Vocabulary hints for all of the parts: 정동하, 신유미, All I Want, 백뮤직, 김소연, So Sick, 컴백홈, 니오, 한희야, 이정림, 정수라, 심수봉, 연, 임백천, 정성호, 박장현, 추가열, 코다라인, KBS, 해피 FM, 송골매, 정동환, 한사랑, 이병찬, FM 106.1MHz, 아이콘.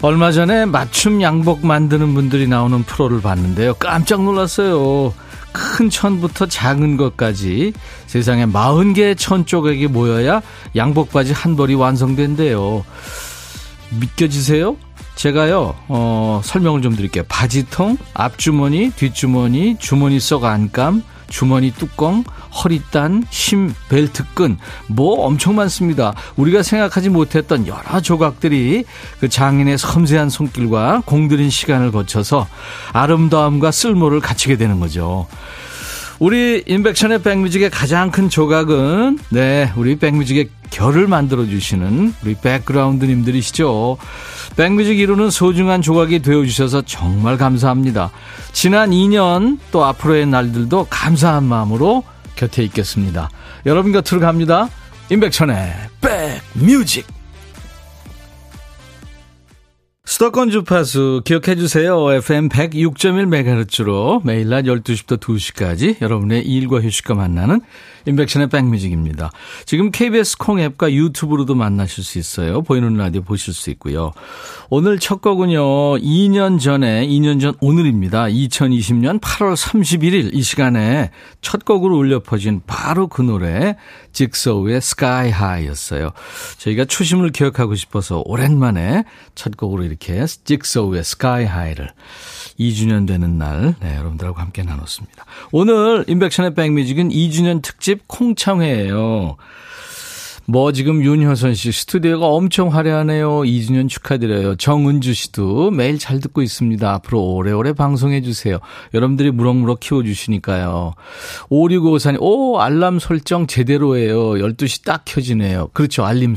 얼마 전에 맞춤 양복 만드는 분들이 나오는 프로를 봤는데요. 깜짝 놀랐어요. 큰 천부터 작은 것까지 세상에 40개의 천 조각이 모여야 양복바지 한 벌이 완성된대요. 믿겨지세요? 제가요, 설명을 좀 드릴게요. 바지통, 앞주머니, 뒷주머니, 주머니 속 안감, 주머니 뚜껑, 허리단, 심, 벨트끈 뭐 엄청 많습니다. 우리가 생각하지 못했던 여러 조각들이 그 장인의 섬세한 손길과 공들인 시간을 거쳐서 아름다움과 쓸모를 갖추게 되는 거죠. 우리 인백션의 백뮤직의 가장 큰 조각은 우리 백뮤직의 결을 만들어주시는 우리 백그라운드님들이시죠. 백뮤직 이루는 소중한 조각이 되어주셔서 정말 감사합니다. 지난 2년 또 앞으로의 날들도 감사한 마음으로 곁에 있겠습니다. 여러분 곁으로 갑니다. 인백천의 백뮤직. 수도권 주파수 기억해 주세요. FM 106.1MHz로 매일 낮 12시부터 2시까지 여러분의 일과 휴식과 만나는 인백션의 백뮤직입니다. 지금 KBS 콩앱과 유튜브로도 만나실 수 있어요. 보이는 라디오 보실 수 있고요. 오늘 첫 곡은요. 2년 전 오늘입니다. 2020년 8월 31일 이 시간에 첫 곡으로 울려 퍼진 바로 그 노래 직소우의 Sky High였어요. 저희가 초심을 기억하고 싶어서 오랜만에 첫 곡으로 이렇게 직소우의 Sky High를 2주년 되는 날 여러분들하고 함께 나눴습니다. 오늘 인백션의 백뮤직은 2주년 특집 콩창회예요. 지금 윤효선 씨 스튜디오가 엄청 화려하네요. 2주년 축하드려요. 정은주 씨도 매일 잘 듣고 있습니다. 앞으로 오래오래 방송해 주세요. 여러분들이 무럭무럭 키워주시니까요. 5654님, 알람 설정 제대로예요. 12시 딱 켜지네요. 그렇죠. 알람이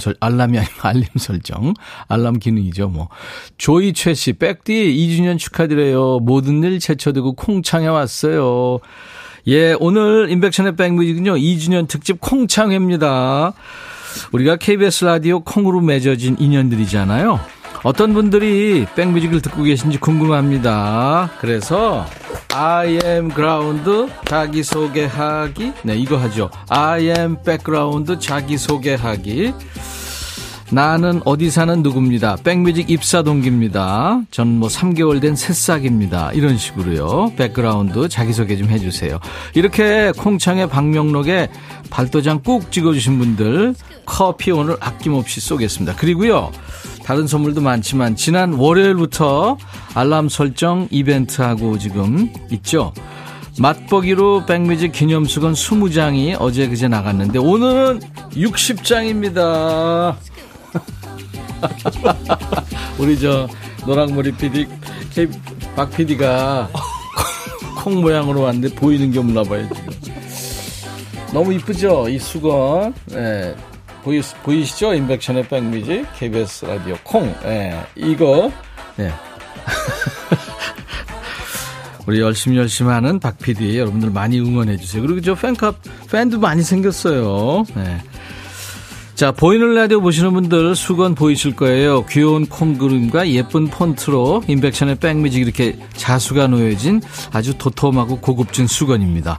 아니고 알림 설정. 알람 기능이죠, 뭐. 조이최 씨, 백디 2주년 축하드려요. 모든 일 제쳐두고 콩창에 왔어요. 예, 오늘 인백션의 백뮤직은요, 2주년 특집 콩창회입니다. 우리가 KBS 라디오 콩으로 맺어진 인연들이잖아요. 어떤 분들이 백뮤직을 듣고 계신지 궁금합니다. 그래서 I am ground 자기소개하기 이거 하죠. I am background 자기소개하기. 나는 어디 사는 누구입니다. 백뮤직 입사 동기입니다. 전 3개월 된 새싹입니다. 이런 식으로요. 백그라운드 자기소개 좀 해주세요. 이렇게 콩창의 방명록에 발도장 꾹 찍어주신 분들 커피 오늘 아낌없이 쏘겠습니다. 그리고요. 다른 선물도 많지만 지난 월요일부터 알람 설정 이벤트하고 지금 있죠. 맛보기로 백뮤직 기념수건 20장이 어제 그제 나갔는데 오늘은 60장입니다. 우리 저 노랑머리 PD 박 PD가 콩 모양으로 왔는데 보이는 게 없나 봐요 지금. 너무 이쁘죠 이 수건. 네. 보이시죠 인백션의 백뮤직 KBS 라디오 콩. 네. 이거 네. 우리 열심히 하는 박 PD 여러분들 많이 응원해 주세요. 그리고 저 팬도 많이 생겼어요. 네. 자, 보이는 라디오 보시는 분들 수건 보이실 거예요. 귀여운 콩그림과 예쁜 폰트로 인백션의 백뮤직 이렇게 자수가 놓여진 아주 도톰하고 고급진 수건입니다.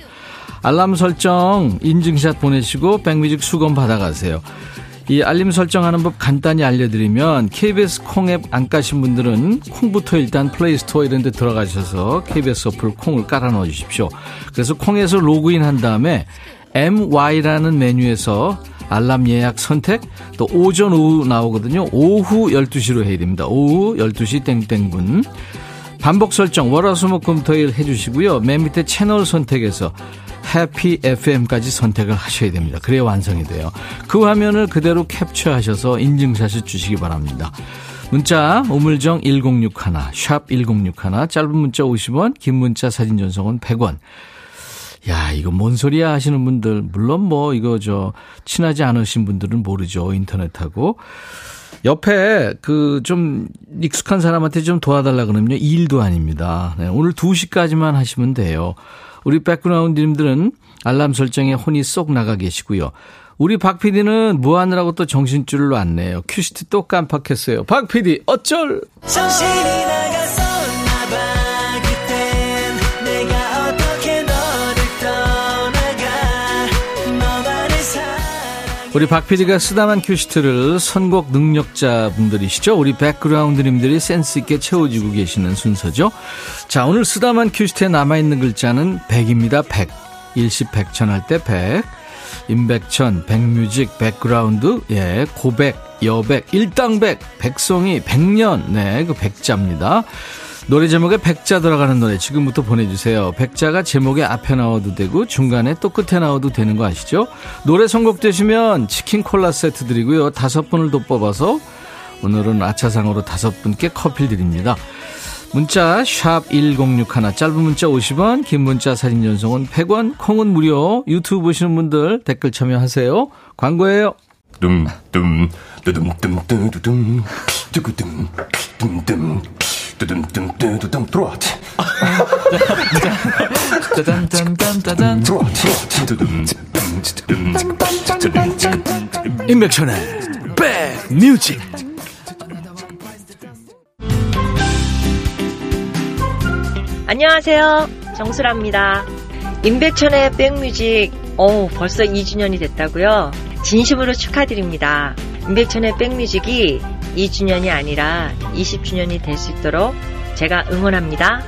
알람 설정 인증샷 보내시고 백뮤직 수건 받아가세요. 이 알림 설정하는 법 간단히 알려드리면 KBS 콩앱 안 까신 분들은 콩부터 일단 플레이스토어 이런 데 들어가셔서 KBS 어플 콩을 깔아 넣어주십시오. 그래서 콩에서 로그인한 다음에 MY라는 메뉴에서 알람 예약 선택 또 오전 오후 나오거든요. 오후 12시로 해야 됩니다. 오후 12시 땡땡분 반복 설정 월화수목금토일 해주시고요. 맨 밑에 채널 선택에서 해피 FM까지 선택을 하셔야 됩니다. 그래야 완성이 돼요. 그 화면을 그대로 캡처하셔서 인증샷을 주시기 바랍니다. 문자 우물정 1061 샵 1061 짧은 문자 50원 긴 문자 사진 전송은 100원. 야, 이거 뭔 소리야 하시는 분들 물론 이거 친하지 않으신 분들은 모르죠. 인터넷하고 옆에 그 좀 익숙한 사람한테 좀 도와달라 그러면요. 일도 아닙니다. 네, 오늘 2시까지만 하시면 돼요. 우리 백그라운드님들은 알람 설정에 혼이 쏙 나가 계시고요. 우리 박 PD는 뭐 하느라고 또 정신줄을 놨네요. 큐시트 또 깜빡했어요. 박 PD 어쩔. 정신이 나갔었나 봐. 우리 박 PD가 쓰다만 큐시트를 선곡 능력자분들이시죠. 우리 백그라운드님들이 센스 있게 채워주고 계시는 순서죠. 자, 오늘 쓰다만 큐시트에 남아있는 글자는 100입니다. 100. 일시백천 할 때 100. 임백천, 백뮤직, 백그라운드, 예, 고백, 여백, 일당백, 백송이, 백년, 네, 그 백자입니다. 노래 제목에 백자 들어가는 노래 지금부터 보내주세요. 백자가 제목에 앞에 나와도 되고 중간에 또 끝에 나와도 되는 거 아시죠? 노래 선곡되시면 치킨 콜라 세트 드리고요. 5분을 더 뽑아서 오늘은 아차상으로 5분께 커피 드립니다. 문자 샵 1061 짧은 문자 50원 긴 문자 사진 전송은 100원 콩은 무료. 유튜브 보시는 분들 댓글 참여하세요. 광고예요. 뚜둠뚜둠 트로트 짜잔 트로트 임백천의 백뮤직 안녕하세요. 정수라입니다. 임백천의 백뮤직 벌써 2주년이 됐다고요? 진심으로 축하드립니다. 임백천의 백뮤직이 2주년이 아니라 20주년이 될 수 있도록 제가 응원합니다.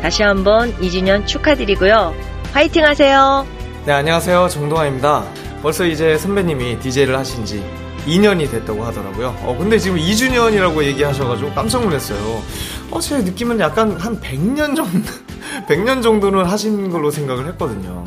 다시 한번 2주년 축하드리고요. 화이팅 하세요. 네, 안녕하세요. 정동환입니다. 벌써 이제 선배님이 DJ를 하신 지 2년이 됐다고 하더라고요. 근데 지금 2주년이라고 얘기하셔가지고 깜짝 놀랐어요. 제 느낌은 약간 한 100년 정도, 100년 정도는 하신 걸로 생각을 했거든요.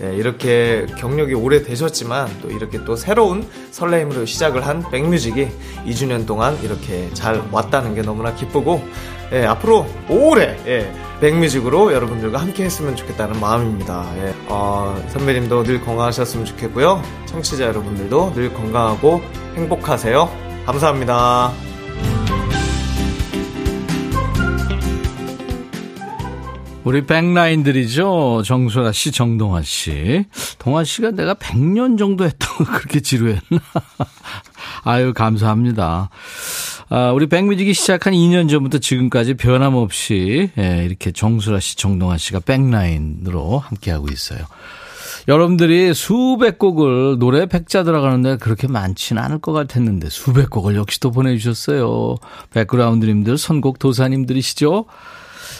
네, 이렇게 경력이 오래되셨지만 또 이렇게 또 새로운 설레임으로 시작을 한 백뮤직이 2주년 동안 이렇게 잘 왔다는 게 너무나 기쁘고 예, 앞으로 오래 예, 백뮤직으로 여러분들과 함께 했으면 좋겠다는 마음입니다. 예, 선배님도 늘 건강하셨으면 좋겠고요. 청취자 여러분들도 늘 건강하고 행복하세요. 감사합니다. 우리 백라인들이죠. 정수라 씨, 정동환 씨. 동환 씨가 내가 100년 정도 했던 거 그렇게 지루했나? 아유, 감사합니다. 우리 백뮤직이 시작한 2년 전부터 지금까지 변함없이 예, 이렇게 정수라 씨, 정동환 씨가 백라인으로 함께하고 있어요. 여러분들이 수백 곡을 노래 백자 들어가는데 그렇게 많지는 않을 것 같았는데 수백 곡을 역시 또 보내주셨어요. 백그라운드님들, 선곡 도사님들이시죠.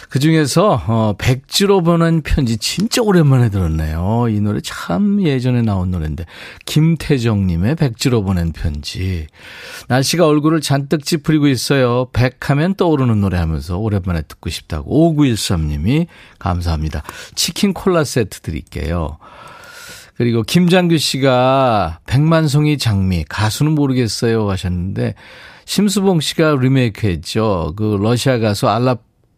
그중에서 백지로 보낸 편지 진짜 오랜만에 들었네요. 이 노래 참 예전에 나온 노래인데 김태정님의 백지로 보낸 편지. 날씨가 얼굴을 잔뜩 찌푸리고 있어요. 백하면 떠오르는 노래 하면서 오랜만에 듣고 싶다고 5913님이 감사합니다. 치킨 콜라 세트 드릴게요. 그리고 김장규 씨가 백만송이 장미 가수는 모르겠어요 하셨는데 심수봉 씨가 리메이크했죠. 그 러시아 가수 알라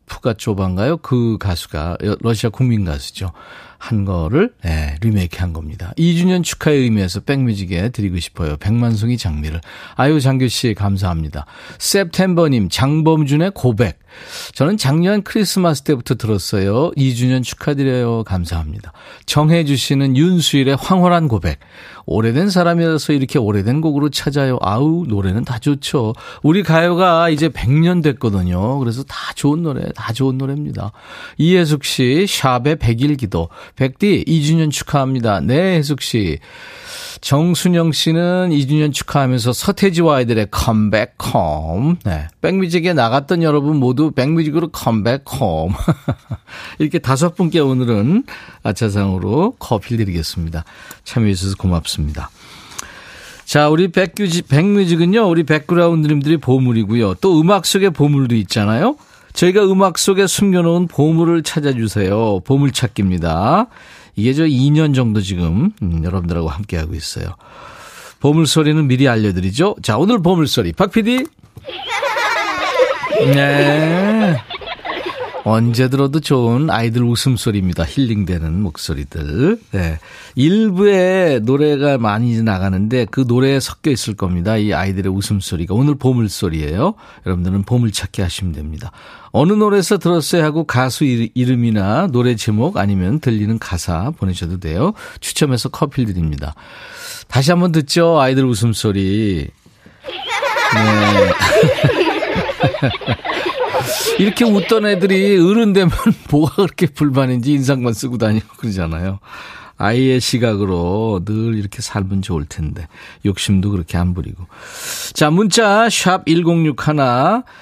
푸가초반가요? 그 가수가 러시아 국민 가수죠. 한 거를 네, 리메이크한 겁니다. 2주년 축하의 의미에서 백뮤직에 드리고 싶어요. 백만송이 장미를. 아유 장규 씨 감사합니다. 셉템버님 장범준의 고백. 저는 작년 크리스마스 때부터 들었어요. 2주년 축하드려요. 감사합니다. 정혜주 씨는 윤수일의 황홀한 고백. 오래된 사람이라서 이렇게 오래된 곡으로 찾아요. 아우 노래는 다 좋죠. 우리 가요가 이제 100년 됐거든요. 그래서 다 좋은 노래, 다 좋은 노래입니다. 이혜숙 씨 샵의 100일기도. 백디 2주년 축하합니다. 네, 혜숙 씨. 정순영 씨는 2주년 축하하면서 서태지와 아이들의 컴백홈. 네, 백뮤직에 나갔던 여러분 모두 백뮤직으로 컴백홈. 이렇게 5분께 오늘은 아차상으로 커피 드리겠습니다. 참여해 주셔서 고맙습니다. 자, 우리 백뮤직은요. 우리 백그라운드님들이 보물이고요. 또 음악 속에 보물도 있잖아요. 저희가 음악 속에 숨겨놓은 보물을 찾아주세요. 보물찾기입니다. 이게 저 2년 정도 지금 여러분들하고 함께하고 있어요. 보물소리는 미리 알려드리죠. 자, 오늘 보물소리. 박 PD. 네. 언제 들어도 좋은 아이들 웃음소리입니다. 힐링되는 목소리들. 네. 일부에 노래가 많이 나가는데 그 노래에 섞여 있을 겁니다. 이 아이들의 웃음소리가. 오늘 보물소리예요. 여러분들은 보물찾기 하시면 됩니다. 어느 노래에서 들었어야 하고 가수 이름이나 노래 제목 아니면 들리는 가사 보내셔도 돼요. 추첨해서 커피를 드립니다. 다시 한번 듣죠. 아이들 웃음소리. 네. 이렇게 웃던 애들이 어른 되면 뭐가 그렇게 불만인지 인상만 쓰고 다니고 그러잖아요. 아이의 시각으로 늘 이렇게 살면 좋을 텐데 욕심도 그렇게 안 부리고. 자, 문자 샵 1061,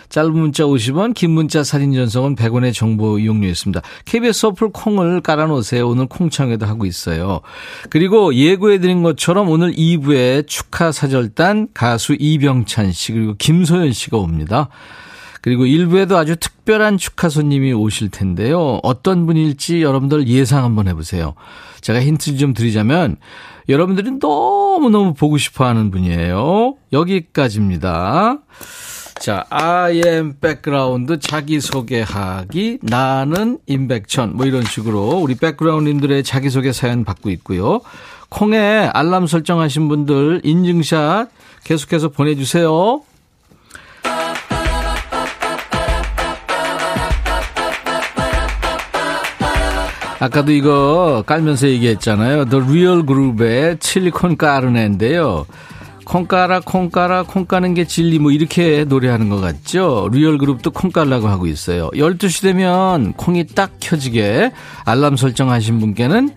짧은 문자 50원, 긴 문자 사진 전송은 100원의 정보 이용료 있습니다. KBS 어플 콩을 깔아놓으세요. 오늘 콩청회도 하고 있어요. 그리고 예고해드린 것처럼 오늘 2부에 축하 사절단 가수 이병찬 씨 그리고 김소연 씨가 옵니다. 그리고 1부에도 아주 특별한 축하 손님이 오실 텐데요. 어떤 분일지 여러분들 예상 한번 해보세요. 제가 힌트 좀 드리자면 여러분들이 너무너무 보고 싶어하는 분이에요. 여기까지입니다. 자, I am 백그라운드 자기소개하기, 나는 임백천, 뭐 이런 식으로 우리 백그라운드님들의 자기소개 사연 받고 있고요. 콩에 알람 설정하신 분들 인증샷 계속해서 보내주세요. 아까도 이거 깔면서 얘기했잖아요. The Real Group의 칠리콘 까르네인데요. 콩까라 콩까라 콩 까는 게 진리 뭐 이렇게 노래하는 것 같죠. 리얼 그룹도 콩 깔라고 하고 있어요. 12시 되면 콩이 딱 켜지게 알람 설정하신 분께는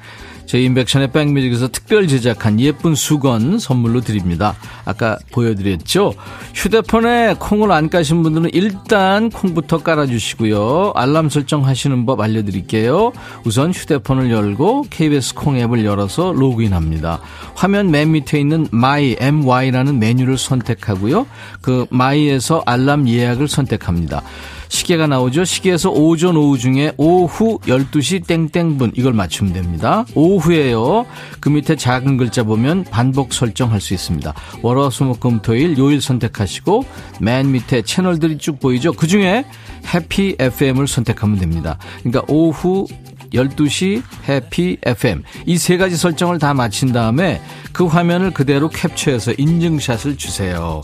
저희 인백션의 백뮤직에서 특별 제작한 예쁜 수건 선물로 드립니다. 아까 보여드렸죠. 휴대폰에 콩을 안 까신 분들은 일단 콩부터 깔아주시고요. 알람 설정하시는 법 알려드릴게요. 우선 휴대폰을 열고 KBS 콩 앱을 열어서 로그인합니다. 화면 맨 밑에 있는 My, MY라는 메뉴를 선택하고요. 그 MY에서 알람 예약을 선택합니다. 시계가 나오죠. 시계에서 오전 오후 중에 오후 12시 땡땡분 이걸 맞추면 됩니다. 오후에요. 그 밑에 작은 글자 보면 반복 설정할 수 있습니다. 월화수목금토일 요일 선택하시고 맨 밑에 채널들이 쭉 보이죠. 그중에 해피 FM을 선택하면 됩니다. 그러니까 오후 12시 해피 FM 이 세 가지 설정을 다 마친 다음에 그 화면을 그대로 캡처해서 인증샷을 주세요.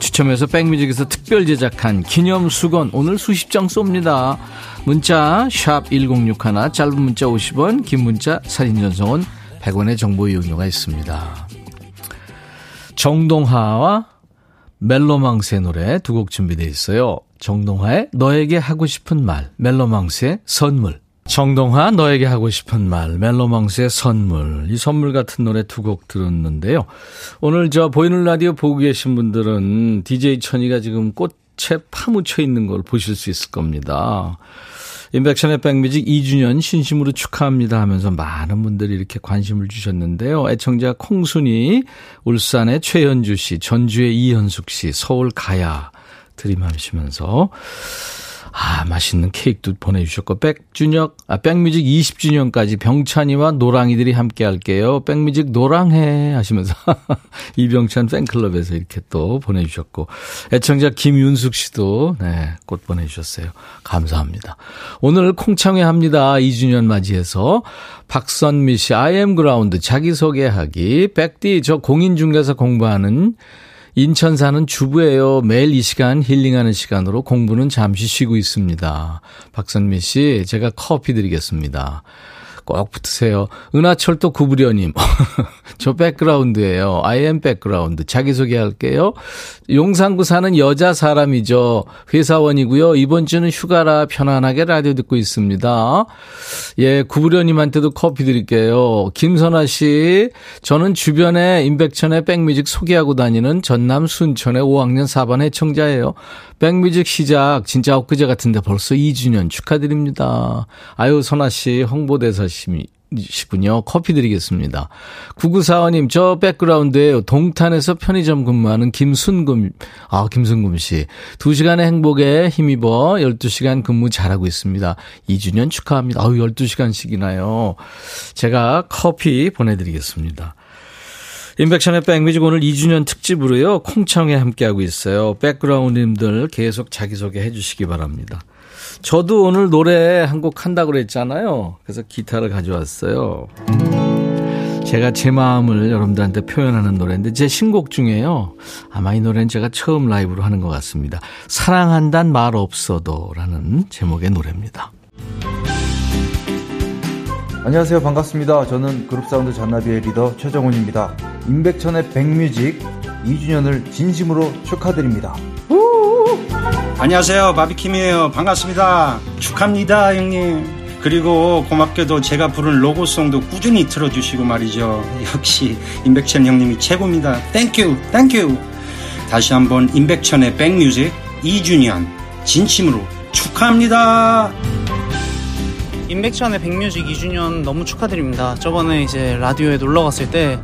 추첨해서 백뮤직에서 특별 제작한 기념 수건 오늘 수십 장 쏩니다. 문자 샵 1061, 짧은 문자 50원, 긴 문자 사진 전송은 100원의 정보 이용료가 있습니다. 정동하와 멜로망스의 노래 두 곡 준비되어 있어요. 정동하의 너에게 하고 싶은 말, 멜로망스의 선물. 정동하 너에게 하고 싶은 말, 멜로망스의 선물. 이 선물 같은 노래 두 곡 들었는데요. 오늘 저 보이는 라디오 보고 계신 분들은 DJ 천이가 지금 꽃에 파묻혀 있는 걸 보실 수 있을 겁니다. 인백션의 백뮤직 2주년 진심으로 축하합니다 하면서 많은 분들이 이렇게 관심을 주셨는데요. 애청자 콩순이, 울산의 최현주 씨, 전주의 이현숙 씨, 서울 가야 들이마시면서 맛있는 케이크도 보내주셨고, 백뮤직 20주년까지 병찬이와 노랑이들이 함께 할게요. 백뮤직 노랑해 하시면서 이병찬 팬클럽에서 이렇게 또 보내주셨고, 애청자 김윤숙 씨도 네, 꽃 보내주셨어요. 감사합니다. 오늘 콩창회 합니다. 2주년 맞이해서 박선미 씨, I am ground 자기소개하기, 백디 저 공인중개사 공부하는 인천 사는 주부예요. 매일 이 시간 힐링하는 시간으로 공부는 잠시 쉬고 있습니다. 박선미 씨, 제가 커피 드리겠습니다. 꼭 붙으세요. 은하철도 구부려님. 저 백그라운드예요. I am 백그라운드. 자기소개할게요. 용산구 사는 여자 사람이죠. 회사원이고요. 이번 주는 휴가라 편안하게 라디오 듣고 있습니다. 예, 구부려님한테도 커피 드릴게요. 김선아 씨. 저는 주변에 임백천의 백뮤직 소개하고 다니는 전남 순천의 5학년 4반 애청자예요. 백뮤직 시작 진짜 엊그제 같은데 벌써 2주년 축하드립니다. 아유, 선아 씨 홍보대사 시군요. 커피 드리겠습니다. 9945님, 저 백그라운드에 동탄에서 편의점 근무하는 김순금 씨. 2시간의 행복에 힘입어 12시간 근무 잘하고 있습니다. 2주년 축하합니다. 아우, 12시간씩이나요. 제가 커피 보내드리겠습니다. 인백션의 백뮤직 오늘 2주년 특집으로요. 콩창에 함께하고 있어요. 백그라운드님들 계속 자기소개해 주시기 바랍니다. 저도 오늘 노래 한 곡 한다고 그랬잖아요. 그래서 기타를 가져왔어요. 제가 제 마음을 여러분들한테 표현하는 노래인데 제 신곡 중에요. 아마 이 노래는 제가 처음 라이브로 하는 것 같습니다. 사랑한단 말 없어도라는 제목의 노래입니다. 안녕하세요. 반갑습니다. 저는 그룹사운드 잔나비의 리더 최정훈입니다. 임백천의 백뮤직 2주년을 진심으로 축하드립니다. 안녕하세요. 바비킴이에요. 반갑습니다. 축하합니다, 형님. 그리고 고맙게도 제가 부른 로고송도 꾸준히 틀어주시고 말이죠. 역시 임백천 형님이 최고입니다. 땡큐 땡큐. 다시 한번 임백천의 백뮤직 2주년 진심으로 축하합니다. 임백천의 백뮤직 2주년 너무 축하드립니다. 저번에 이제 라디오에 놀러갔을 때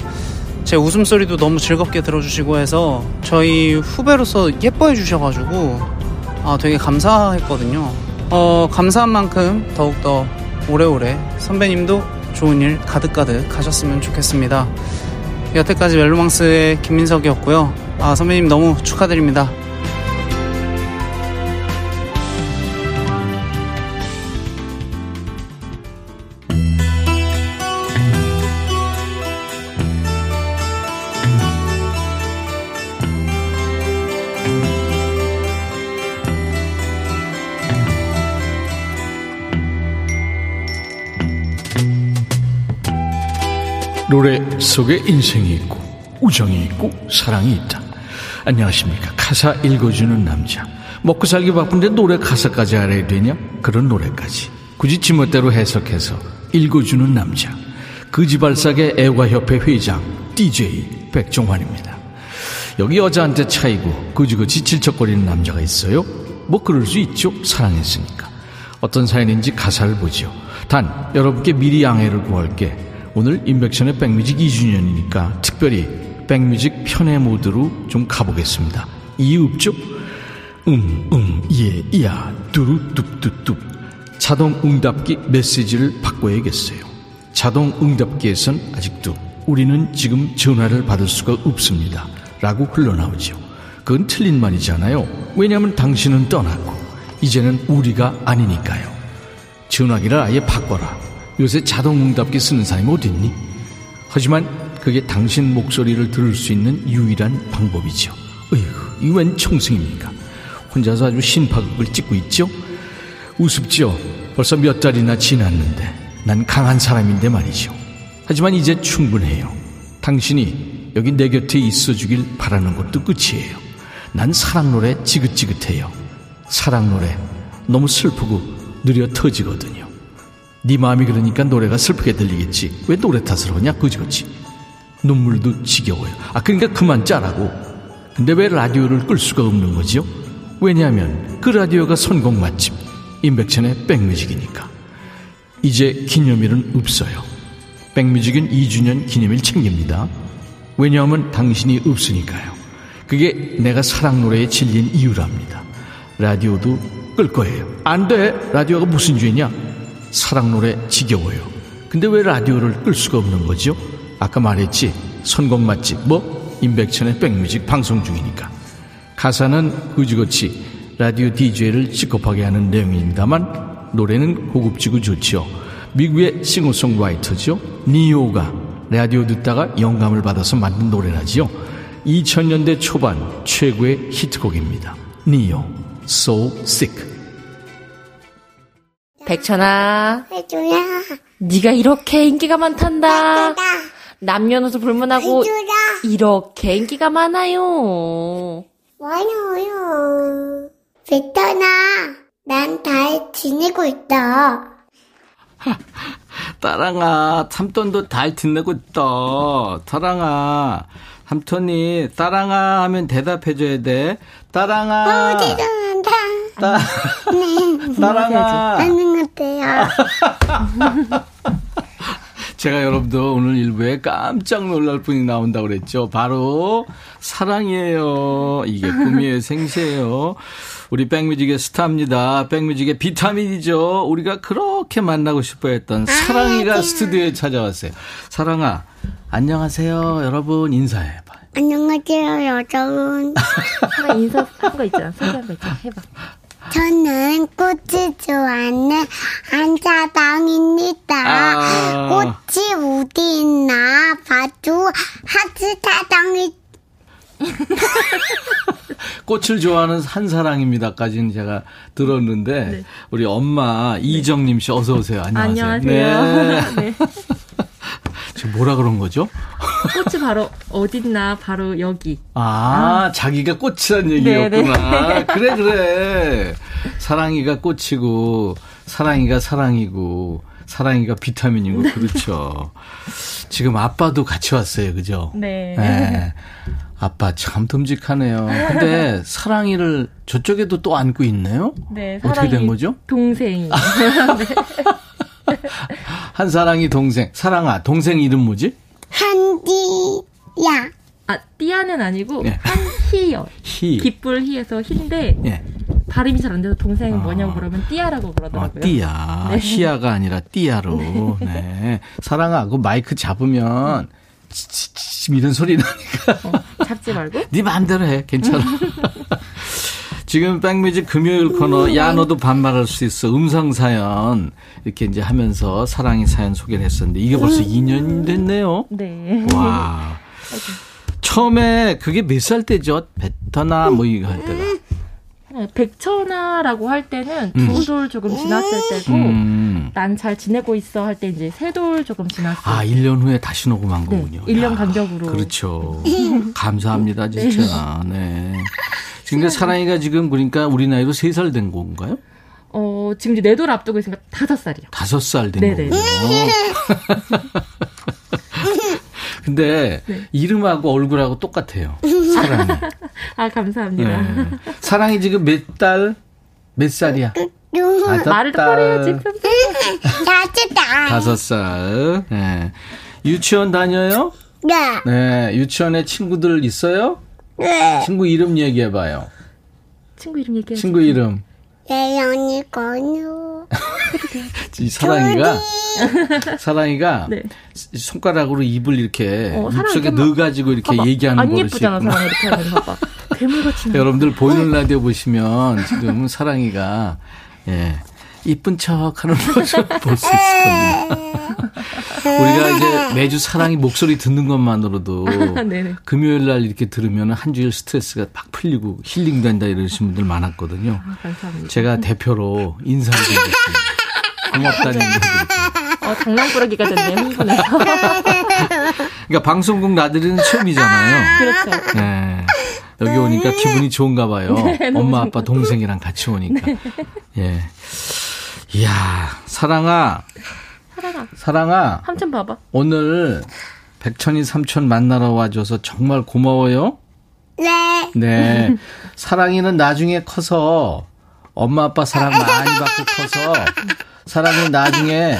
제 웃음소리도 너무 즐겁게 들어주시고 해서 저희 후배로서 예뻐해 주셔가지고 되게 감사했거든요. 감사한 만큼 더욱더 오래오래 선배님도 좋은 일 가득가득 하셨으면 좋겠습니다. 여태까지 멜로망스의 김민석이었고요. 선배님 너무 축하드립니다. 노래 속에 인생이 있고 우정이 있고 사랑이 있다. 안녕하십니까. 가사 읽어주는 남자. 먹고 살기 바쁜데 노래 가사까지 알아야 되냐? 그런 노래까지 굳이 지멋대로 해석해서 읽어주는 남자. 거지발사계 애화협회 회장 DJ 백종환입니다. 여기 여자한테 차이고 거지고 지칠척거리는 남자가 있어요? 뭐 그럴 수 있죠. 사랑했으니까. 어떤 사연인지 가사를 보죠. 단 여러분께 미리 양해를 구할게. 오늘 인백션의 백뮤직 2주년이니까 특별히 백뮤직 편의 모드로 좀 가보겠습니다. 이해 없죠? 예, 이야, 두루뚝뚝뚝. 자동 응답기 메시지를 바꿔야겠어요. 자동 응답기에선 아직도 우리는 지금 전화를 받을 수가 없습니다 라고 흘러나오죠. 그건 틀린 말이잖아요. 왜냐하면 당신은 떠났고 이제는 우리가 아니니까요. 전화기를 아예 바꿔라. 요새 자동응답기 쓰는 사람이 어딨니? 하지만 그게 당신 목소리를 들을 수 있는 유일한 방법이죠. 어휴, 이거 웬 청승입니까? 혼자서 아주 신파극을 찍고 있죠? 우습죠? 벌써 몇 달이나 지났는데 난 강한 사람인데 말이죠. 하지만 이제 충분해요. 당신이 여기 내 곁에 있어주길 바라는 것도 끝이에요. 난 사랑 노래 지긋지긋해요. 사랑 노래 너무 슬프고 느려 터지거든요. 네 마음이 그러니까 노래가 슬프게 들리겠지. 왜 노래 탓을 하냐 그지그지. 눈물도 지겨워요. 그러니까 그만 짜라고. 근데 왜 라디오를 끌 수가 없는 거죠? 왜냐하면 그 라디오가 선곡 맛집 임백천의 백뮤직이니까. 이제 기념일은 없어요. 백뮤직은 2주년 기념일 챙깁니다. 왜냐하면 당신이 없으니까요. 그게 내가 사랑 노래에 질린 이유랍니다. 라디오도 끌 거예요. 안 돼. 라디오가 무슨 죄냐. 사랑 노래 지겨워요. 근데 왜 라디오를 끌 수가 없는 거죠? 아까 말했지. 선곡 맛집 뭐? 임백천의 백뮤직 방송 중이니까. 가사는 그지그지 라디오 DJ를 직업하게 하는 내용입니다만 노래는 고급지고 좋죠. 미국의 싱어송라이터죠. 니오가 라디오 듣다가 영감을 받아서 만든 노래라지요. 2000년대 초반 최고의 히트곡입니다. 니오, So Sick. 백천아, 해줘야. 네가 이렇게 인기가 많단다. 해줘라. 남녀노소 불문하고 해줘라. 이렇게 인기가 많아요. 많아요. 백천아, 난 잘 지내고 있다. 따랑아, 삼촌도 잘 지내고 있다. 따랑아, 삼촌이 따랑아 하면 대답해줘야 돼. 따랑아. 죄송합니다. 따랑아. 맞는 것 같아요. 제가 여러분도 오늘 일부에 깜짝 놀랄 분이 나온다고 그랬죠. 바로 사랑이에요. 이게 꿈이에요. 생시에요. 우리 백뮤직의 스타입니다. 백뮤직의 비타민이죠. 우리가 그렇게 만나고 싶어했던 사랑이가 스튜디오에 찾아왔어요. 사랑아, 안녕하세요. 여러분 인사해봐. 안녕하세요, 여자분. 인사한 거 있잖아. 소개한 거 있잖아. 해봐. 저는 꽃을 좋아하는 한사방입니다. 아. 꽃이 어디 있나 봐도 한사방이 꽃을 좋아하는 한사랑입니다까지는 제가 들었는데 네. 우리 엄마 이정림 씨 어서 오세요. 안녕하세요. 안녕하세요. 네. 네. 지금 뭐라 그런 거죠? 꽃이 바로 어딨나 바로 여기. 아 자기가 꽃이란 얘기였구나. 그래. 사랑이가 꽃이고 사랑이가 사랑이고 사랑이가 비타민이고 그렇죠. 지금 아빠도 같이 왔어요. 그죠? 네. 네. 아빠 참 듬직하네요. 근데 사랑이를 저쪽에도 또 안고 있네요? 네. 어떻게 된 거죠? 동생이. 네. 한사랑이 동생. 사랑아, 동생 이름 뭐지? 한희야. 아, 띠아는 아니고 네. 한희요. 희. 기쁠 희에서 희인데 네. 발음이 잘 안 돼서 동생이 뭐냐고 그러면 띠아라고 그러더라고요. 띠아. 네. 희야가 아니라 띠아로. 네. 사랑아, 그 마이크 잡으면 이런 소리 나니까 잡지 말고 네 마음대로 해. 괜찮아. 지금 백뮤직 금요일 코너 야 너도 반말할 수 있어 음성사연 이렇게 이제 하면서 사랑의 사연 소개를 했었는데 이게 벌써 2년이 됐네요. 네. 와. 처음에 그게 몇 살 때죠? 베터나 뭐 이거 할 때가 백천아라고 할 때는 두 돌 조금 지났을 때고 난 잘 지내고 있어 할 때 이제 세 돌 조금 지났어요. 아, 1년 후에 다시 녹음한 거군요. 네, 1년 간격으로. 그렇죠. 감사합니다 진짜. 네. 근데 사랑이가 지금 그러니까 우리 나이로 3살 된 건가요? 어, 지금 이제 네 돌 앞두고 있으니까 5살이요. 5살 된 거군요. 근데 네. 이름하고 얼굴하고 똑같아요. 사랑이. 아, 감사합니다. 네. 사랑이 지금 몇 달? 몇 살이야? 말을 똑바로 해야지. 5살. 5살. 네. 유치원 다녀요? 네. 네. 유치원에 친구들 있어요? 네. 친구 이름 얘기해봐요. 친구 이름 얘기해봐요. 친구 이름. 예연이 건우. 사랑이가 사랑이가 네. 손가락으로 입을 이렇게 입속에 넣어가지고 이렇게 봐봐. 얘기하는 버릇이 예쁘잖아 사랑이 이렇게 하는 거 봐. 괴물같이. 여러분들 보이는 라디오 보시면 지금 사랑이가 예 이쁜 척하는 모습 볼 수 있을 겁니다. 우리가 이제 매주 사랑이 목소리 듣는 것만으로도 금요일 날 이렇게 들으면 한 주일 스트레스가 팍 풀리고 힐링된다 이러신 분들 많았거든요. 아, 감사합니다. 제가 대표로 인사를 드리겠습니다. 고맙다는 얘기. 장난꾸러기가 됐네요. 흥분해서. 그러니까 방송국 나들이는 처음이잖아요. 그렇죠. 네. 여기 오니까 기분이 좋은가 봐요. 네, 엄마, 아빠, 동생이랑 같이 오니까. 네. 예. 이야, 사랑아. 사랑아. 삼촌 봐봐. 오늘 백천이 삼촌 만나러 와줘서 정말 고마워요. 네. 네. 사랑이는 나중에 커서 엄마 아빠 사랑 많이 받고 커서 사랑이 나중에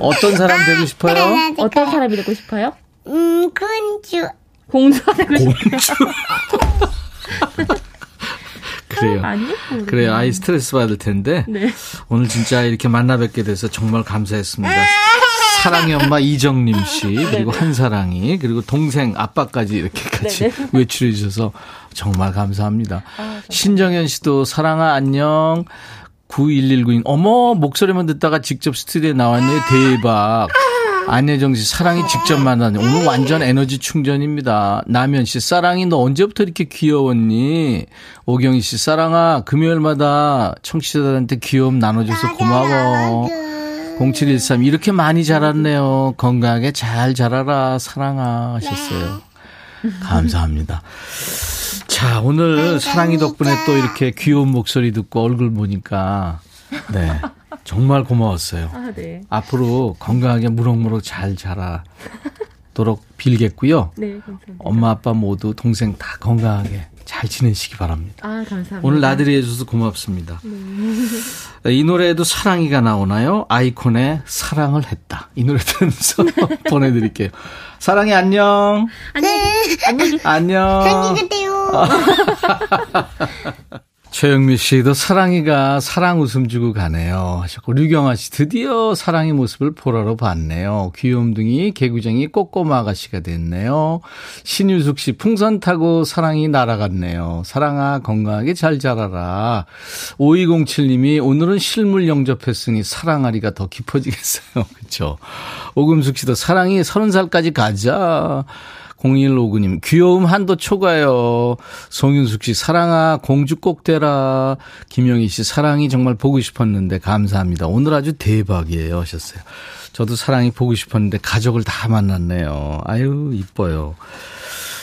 어떤 사람 되고 싶어요? 어떤 사람이 되고 싶어요? 공주. 공주가 되고 싶어요. 그래요. 그래요. 아이 스트레스 받을 텐데 네. 오늘 진짜 이렇게 만나 뵙게 돼서 정말 감사했습니다. 사랑의 엄마 이정림 씨 그리고 한사랑이 그리고 동생 아빠까지 이렇게 같이 외출해 주셔서 정말 감사합니다. 아, 신정현 씨도 사랑아 안녕 91192 어머 목소리만 듣다가 직접 스튜디오에 나왔네요. 대박. 안혜정 씨 사랑이 직접 만나네. 오늘 완전 에너지 충전입니다. 남현 씨 사랑이 너 언제부터 이렇게 귀여웠니? 오경희 씨 사랑아 금요일마다 청취자들한테 귀여움 나눠줘서 고마워. 0713 이렇게 많이 자랐네요. 건강하게 잘 자라라 사랑아 하셨어요. 감사합니다. 자 오늘 사랑이 덕분에 또 이렇게 귀여운 목소리 듣고 얼굴 보니까 네. 정말 고마웠어요. 아, 네. 앞으로 건강하게 무럭무럭 잘 자라도록 빌겠고요. 네, 감사합니다. 엄마, 아빠 모두 동생 다 건강하게 잘 지내시기 바랍니다. 아, 감사합니다. 오늘 나들이 해줘서 고맙습니다. 네. 이 노래에도 사랑이가 나오나요? 아이콘의 사랑을 했다. 이 노래 들으면서 보내드릴게요. 사랑이 안녕. 안녕. 안녕. 안녕. 최영미 씨도 사랑이가 사랑 웃음 주고 가네요 하셨고, 류경아 씨 드디어 사랑의 모습을 보라로 봤네요. 귀염둥이 개구쟁이 꼬꼬마 아가씨가 됐네요. 신유숙 씨 풍선 타고 사랑이 날아갔네요. 사랑아 건강하게 잘 자라라. 5207님이 오늘은 실물 영접했으니 사랑아리가 더 깊어지겠어요. 그렇죠. 오금숙 씨도 사랑이 30살까지 가자. 0159님 귀여움 한도 초과요. 송윤숙씨 사랑아 공주 꼭 되라. 김영희씨 사랑이 정말 보고 싶었는데 감사합니다. 오늘 아주 대박이에요 하셨어요. 저도 사랑이 보고 싶었는데 가족을 다 만났네요. 아유 이뻐요.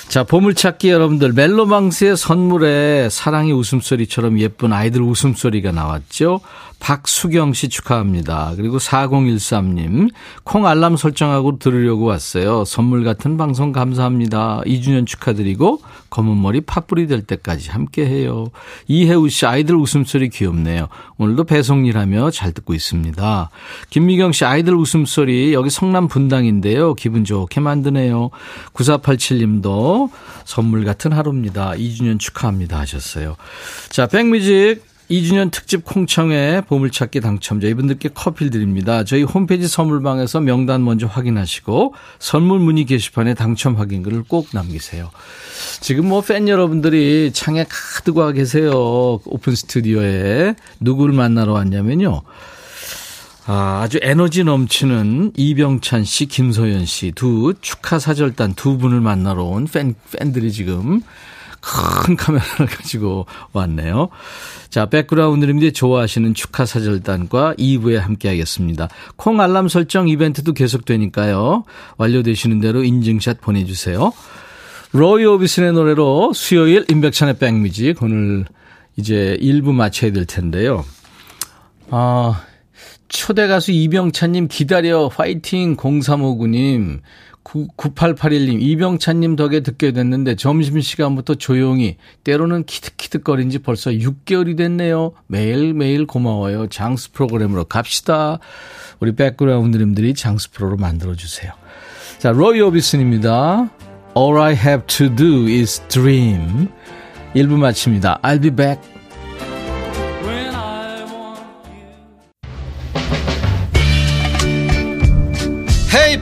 자, 보물찾기 여러분들, 멜로망스의 선물에 사랑의 웃음소리처럼 예쁜 아이들 웃음소리가 나왔죠. 박수경 씨 축하합니다. 그리고 4013님 콩 알람 설정하고 들으려고 왔어요. 선물 같은 방송 감사합니다. 2주년 축하드리고 검은머리 팥불이 될 때까지 함께해요. 이혜우 씨 아이들 웃음소리 귀엽네요. 오늘도 배송일하며 잘 듣고 있습니다. 김미경 씨 아이들 웃음소리 여기 성남 분당인데요. 기분 좋게 만드네요. 9487님도 선물 같은 하루입니다. 2주년 축하합니다 하셨어요. 자, 백뮤직 2주년 특집 콩청회 보물찾기 당첨자 이분들께 커피를 드립니다. 저희 홈페이지 선물방에서 명단 먼저 확인하시고 선물 문의 게시판에 당첨 확인글을 꼭 남기세요. 지금 뭐 팬 여러분들이 창에 가득 와 계세요. 오픈 스튜디오에 누구를 만나러 왔냐면요. 아주 에너지 넘치는 이병찬 씨, 김소연 씨 두 축하 사절단 두 분을 만나러 온 팬들이 지금 큰 카메라를 가지고 왔네요. 자, 백그라운드님들이 좋아하시는 축하 사절단과 2부에 함께하겠습니다. 콩 알람 설정 이벤트도 계속되니까요. 완료되시는 대로 인증샷 보내주세요. 로이 오비슨의 노래로 수요일 임백찬의 백뮤직 오늘 이제 1부 마쳐야 될 텐데요. 초대 가수 이병찬님 기다려 화이팅. 0359님 9881님 이병찬님 덕에 듣게 됐는데 점심시간부터 조용히 때로는 키득키득거린 지 벌써 6개월이 됐네요. 매일매일 고마워요. 장수 프로그램으로 갑시다. 우리 백그라운드님들이 장수 프로로 만들어주세요. 자, 로이 오비슨입니다. All I have to do is dream. 1부 마칩니다. I'll be back. 헤이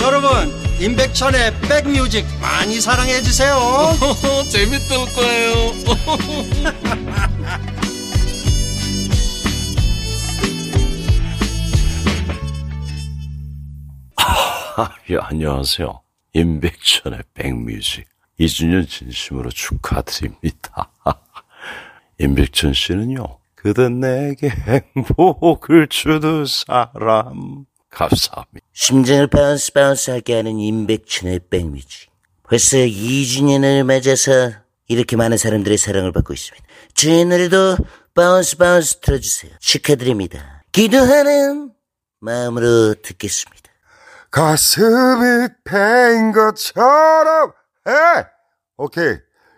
여러분 임백천의 백뮤직 많이 사랑해 주세요. 재밌을 거예요. 예, 안녕하세요. 임백천의 백뮤직 2주년 진심으로 축하드립니다. 임백천 씨는요. 그댄 내게 행복을 주는 사람. 감사합니다. 심장을 바운스바운스하게 하는 임백천의 백뮤직. 벌써 2주년을 맞아서 이렇게 많은 사람들의 사랑을 받고 있습니다. 저의 노래도 바운스바운스 틀어주세요. 축하드립니다. 기도하는 마음으로 듣겠습니다. 가슴이 패인 것처럼 해. 오케이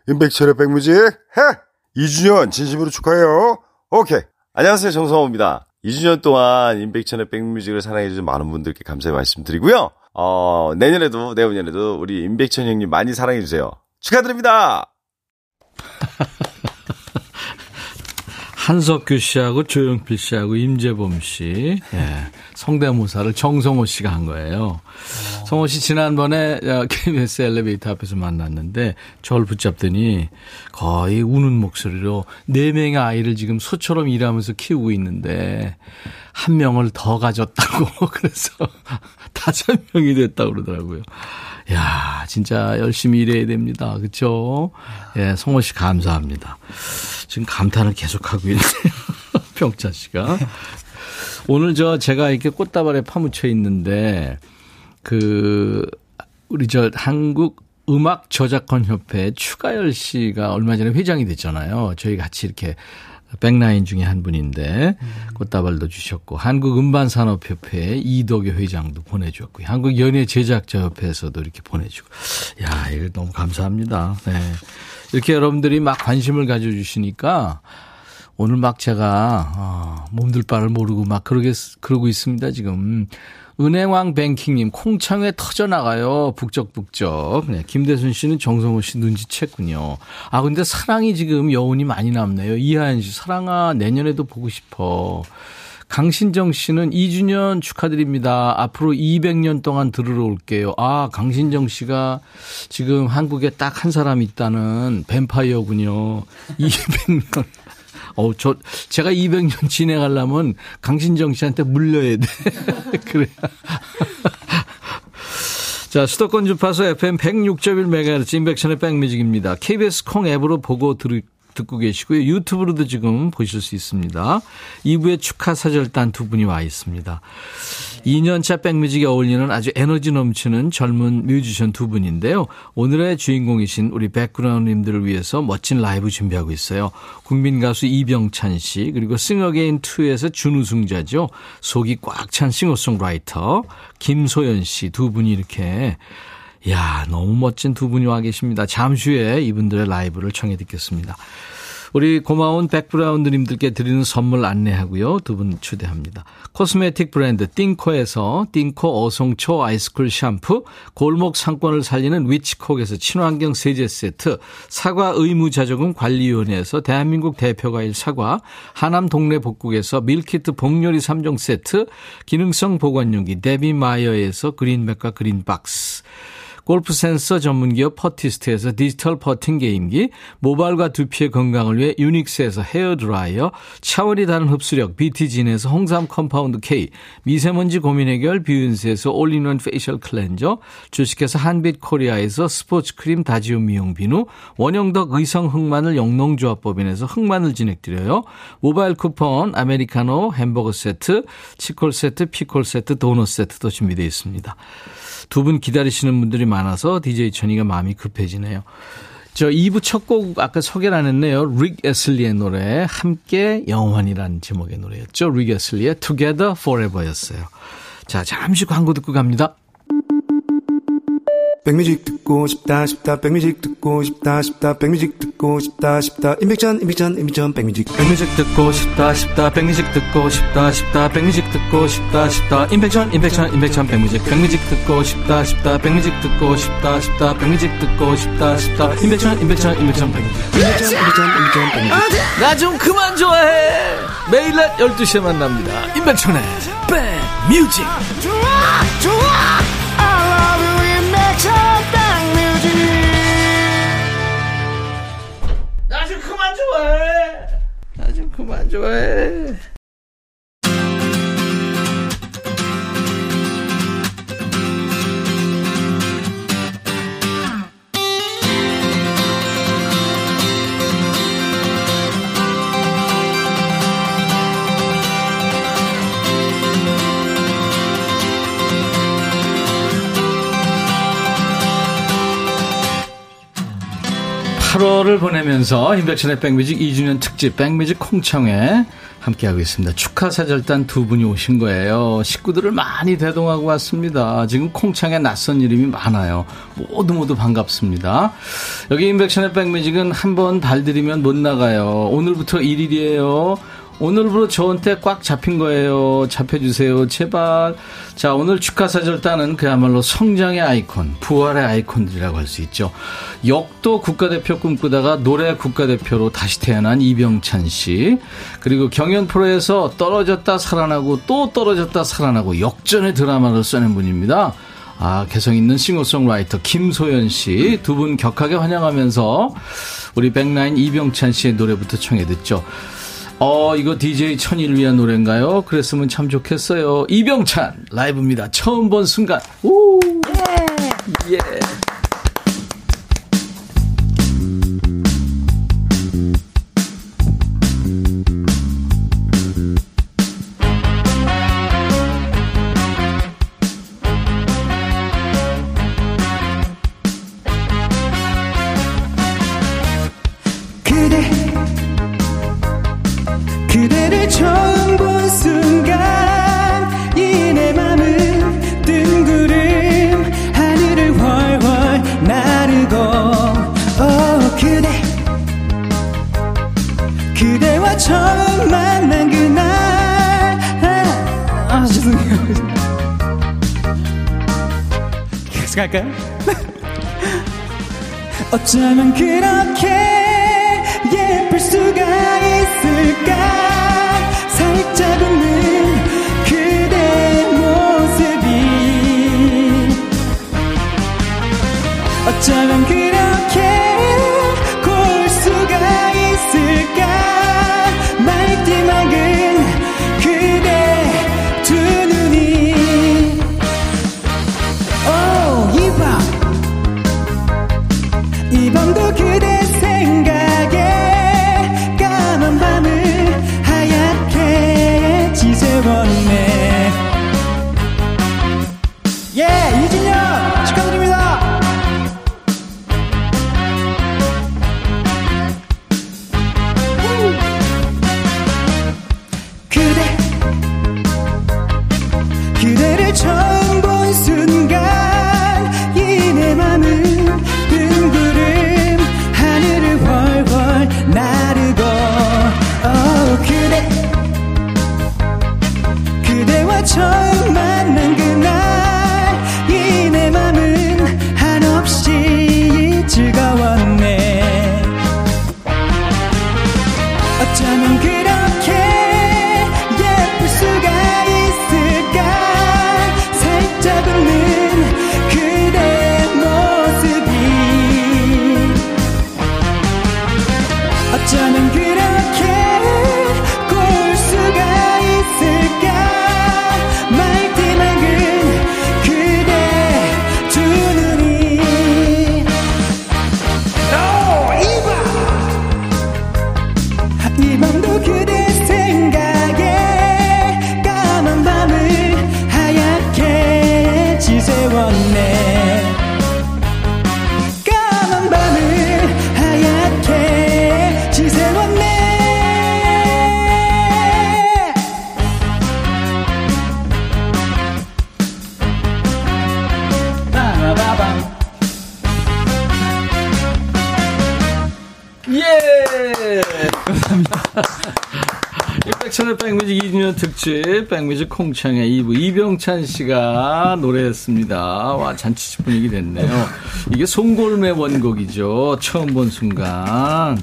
임백천의 백뮤직 해. 2주년 진심으로 축하해요. 오케이 안녕하세요 정성호입니다. 2주년 동안 임백천의 백뮤직을 사랑해주신 많은 분들께 감사의 말씀드리고요. 내년에도 내후년에도 우리 임백천 형님 많이 사랑해주세요. 축하드립니다. 한석규 씨하고 조영필 씨하고 임재범 씨 예, 성대모사를 정성호 씨가 한 거예요. 성호 씨 지난번에 KBS 엘리베이터 앞에서 만났는데 저를 붙잡더니 거의 우는 목소리로 4명의 아이를 지금 소처럼 일하면서 키우고 있는데 한 명을 더 가졌다고 그래서 5명이 됐다고 그러더라고요. 야, 진짜 열심히 일해야 됩니다. 그렇죠? 예, 성호 씨 감사합니다. 지금 감탄을 계속하고 있네요. 병찬 씨가. 오늘 제가 이렇게 꽃다발에 파묻혀 있는데 우리 한국 음악 저작권 협회 추가열 씨가 얼마 전에 회장이 됐잖아요. 저희 같이 이렇게 백라인 중에 한 분인데 꽃다발도 주셨고 한국음반산업협회 이덕의 회장도 보내주었고요. 한국연예제작자협회에서도 이렇게 보내주고. 야, 이거 너무 감사합니다. 네. 이렇게 여러분들이 막 관심을 가져주시니까 오늘 막 제가 몸둘 바를 모르고 막 그러고 있습니다 지금. 은행왕 뱅킹님, 콩창회 터져나가요. 북적북적. 네, 김대순 씨는 정성호 씨 눈치챘군요. 아, 근데 사랑이 지금 여운이 많이 남네요. 이하연 씨, 사랑아, 내년에도 보고 싶어. 강신정 씨는 2주년 축하드립니다. 앞으로 200년 동안 들으러 올게요. 아, 강신정 씨가 지금 한국에 딱 한 사람 있다는 뱀파이어군요. 200년. 제가 200년 진행하려면 강신정 씨한테 물려야 돼. 그래야. 자, 수도권 주파수 FM 106.1MHz 임백천의 백뮤직입니다. KBS 콩 앱으로 보고 듣고 계시고요. 유튜브로도 지금 보실 수 있습니다. 2부에 축하 사절단 두 분이 와 있습니다. 2년차 백뮤직에 어울리는 아주 에너지 넘치는 젊은 뮤지션 두 분인데요. 오늘의 주인공이신 우리 백그라운드님들을 위해서 멋진 라이브 준비하고 있어요. 국민 가수 이병찬 씨, 그리고 싱어게인2에서 준우승자죠. 속이 꽉 찬 싱어송라이터 김소연 씨 두 분이 이렇게, 이야, 너무 멋진 두 분이 와 계십니다. 잠시 후에 이분들의 라이브를 청해 듣겠습니다. 우리 고마운 백그라운드님들께 드리는 선물 안내하고요. 두 분 초대합니다. 코스메틱 브랜드 띵코에서 띵코 어송초 아이스쿨 샴푸, 골목 상권을 살리는 위치콕에서 친환경 세제 세트, 사과 의무자조금 관리위원회에서 대한민국 대표과일 사과, 하남 동네 복국에서 밀키트 복요리 3종 세트, 기능성 보관용기 데비마이어에서 그린백과 그린박스, 골프 센서 전문기업 퍼티스트에서 디지털 퍼팅 게임기, 모발과 두피의 건강을 위해 유닉스에서 헤어드라이어, 차원이 다른 흡수력 BT진에서 홍삼 컴파운드 K, 미세먼지 고민 해결 뷰인스에서 올인원 페이셜 클렌저, 주식회사 한빛코리아에서 스포츠 크림 다지움 미용 비누, 원형덕 의성 흑마늘 영농조합법인에서 흑마늘 진행드려요. 모바일 쿠폰, 아메리카노, 햄버거 세트, 치콜 세트, 피콜 세트, 도넛 세트도 준비되어 있습니다. 두 분 기다리시는 분들이 많아서 DJ 천이가 마음이 급해지네요. 저 2부 첫 곡 아까 소개를 안 했네요. 릭 애슬리의 노래 함께 영원이라는 제목의 노래였죠. 릭 애슬리의 Together Forever였어요. 자, 잠시 광고 듣고 갑니다. 백뮤직 듣고 싶다 싶다 백뮤직 듣고 싶다 싶다 백뮤직 듣고 싶다 싶다 임백천 백뮤직 듣고 싶다 싶다 백뮤직 듣고 싶다 싶다 백뮤직 듣고 싶다 싶다 임백천 백뮤직 듣고 싶다 싶다 백뮤직 듣고 싶다 싶다 백뮤직 듣고 싶다 싶다 임백천 백뮤직. 나 좀 그만 좋아해. 매일 낮 12시에 만납니다. 임백천의 백뮤직. 좋아. 나 좀 그만 좋아해. 나 좀 그만 좋아해. 하루를 보내면서 임백천의 백뮤직 2주년 특집 백뮤직 콩창회 함께하고 있습니다. 축하사절단 두 분이 오신 거예요. 식구들을 많이 대동하고 왔습니다. 지금 콩창에 낯선 이름이 많아요. 모두 반갑습니다. 여기 임백천의 백뮤직은 한번 발들이면 못 나가요. 오늘부터 1일이에요. 오늘부로 저한테 꽉 잡힌 거예요. 잡혀주세요, 제발. 자, 오늘 축하사절단은 그야말로 성장의 아이콘, 부활의 아이콘들이라고 할 수 있죠. 역도 국가대표 꿈꾸다가 노래 국가대표로 다시 태어난 이병찬 씨, 그리고 경연 프로에서 떨어졌다 살아나고 또 떨어졌다 살아나고 역전의 드라마를 써낸 분입니다. 아, 개성 있는 싱어송라이터 김소연 씨 두 분 격하게 환영하면서 우리 백라인 이병찬 씨의 노래부터 청해 듣죠. 이거 DJ 천일 위한 노래인가요? 그랬으면 참 좋겠어요. 이병찬 라이브입니다. 처음 본 순간. 오! 예. 예. 같이 갈까요? 어쩌면 그렇게 예쁠 수가 있을까? 살짝 웃는 그대 모습이 어쩌면 그렇게 고울 수가 있을까? 맑디 맑은 그대 두 눈이 오 이 밤 이 밤도 그대 생각에 까만 밤을 하얗게 지새웠네. 예, 이진영 축하드립니다. 그대를 처음 본 순간 이 내 맘은 뜬 구름 하늘을 훨훨 나르고 그대와 처음 만난 그날 이 내 맘은 한없이 즐거웠네. 어쩌면 그렇게 예쁠 수가 있을까? 살짝 웃는 그대 모습이 어쩌면 그렇게 고울 수가 있을까? 맑디 맑은 그대 두 눈이 이 밤도 그대 생각에 까만 밤을 하얗게 지새웠네. 까만 밤을 하얗게 지새웠네. 빠바밤. 예! 임백천의 백뮤직 2주년 특집 백뮤직 콩창의 2부 이병찬 씨가 노래했습니다. 와, 잔치집 분위기 됐네요. 이게 송골매 원곡이죠. 처음 본 순간.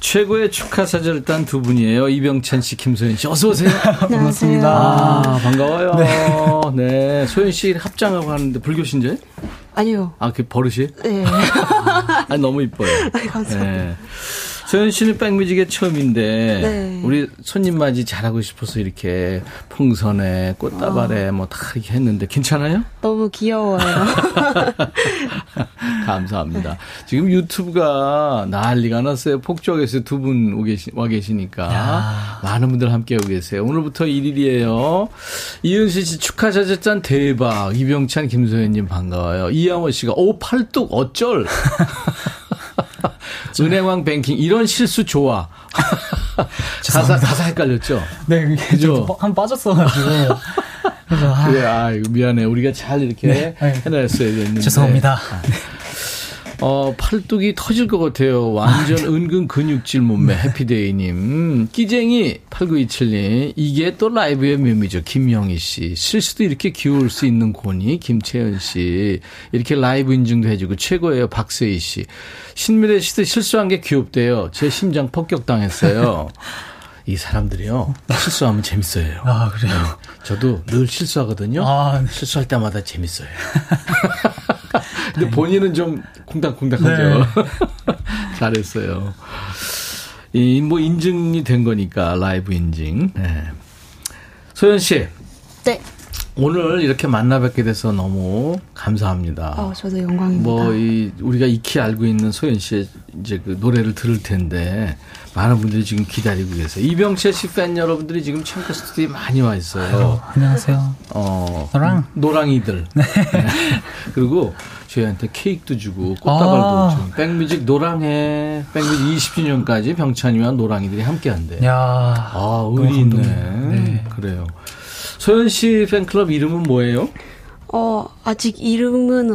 최고의 축하사절단 두 분이에요. 이병찬 씨, 김소연 씨. 어서 오세요. 반갑습니다. 아, 반가워요. 네. 소연 씨 합장하고 하는데 불교 신자예요? 아니요. 아, 그 버릇이? 네. 아, 너무 이뻐요. 아이, 감사합니다. 네. 소연 씨는 백뮤직에 처음인데 네. 우리 손님 맞이 잘하고 싶어서 이렇게 풍선에 꽃다발에 뭐 다 이렇게 했는데 괜찮아요? 너무 귀여워요. 감사합니다. 네. 지금 유튜브가 난리가 났어요. 폭주하겠어요. 두 분 와 계시니까 야. 많은 분들 함께하고 계세요. 오늘부터 1일이에요. 이은실 씨 축하사절단 대박. 이병찬 김소연님 반가워요. 이양호 씨가 오 팔뚝 어쩔. 은행왕 뱅킹 이런 실수 좋아. 가사 헷갈렸죠? 네, 그게 좀 한 빠졌어가지고. 그래서 아. 그래, 아이고 미안해. 우리가 잘 이렇게 해놨어야 됐는데. 죄송합니다. 팔뚝이 터질 것 같아요. 완전 은근 근육질 몸매. 네. 해피데이님. 끼쟁이 8927님. 이게 또 라이브의 묘미죠. 김영희 씨. 실수도 이렇게 귀여울 수 있는 고니. 김채연 씨. 이렇게 라이브 인증도 해주고 최고예요. 박세희 씨. 신미래 씨도 실수한 게 귀엽대요. 제 심장 폭격당했어요. 이 사람들이요. 실수하면 재밌어요. 아, 그래요? 네. 저도 늘 실수하거든요. 아, 네. 실수할 때마다 재밌어요. 근데 본인은 좀 콩닥콩닥하죠. 네. 잘했어요. 이, 뭐, 인증이 된 거니까, 라이브 인증. 네. 소연 씨. 네. 오늘 이렇게 만나 뵙게 돼서 너무 감사합니다. 저도 영광입니다. 뭐, 우리가 익히 알고 있는 소연 씨의 이제 그 노래를 들을 텐데, 많은 분들이 지금 기다리고 계세요. 이병철 씨 팬 여러분들이 지금 창고 스튜디오에 많이 와 있어요. 아유, 안녕하세요. 노랑이들. 네. 네. 그리고 저희한테 케이크도 주고, 꽃다발도 주고, 백뮤직 노랑해. 백뮤직 20주년까지 병찬이와 노랑이들이 함께 한대. 이야. 아, 의리 있네. 네. 그래요. 소연 씨 팬클럽 이름은 뭐예요? 아직 이름은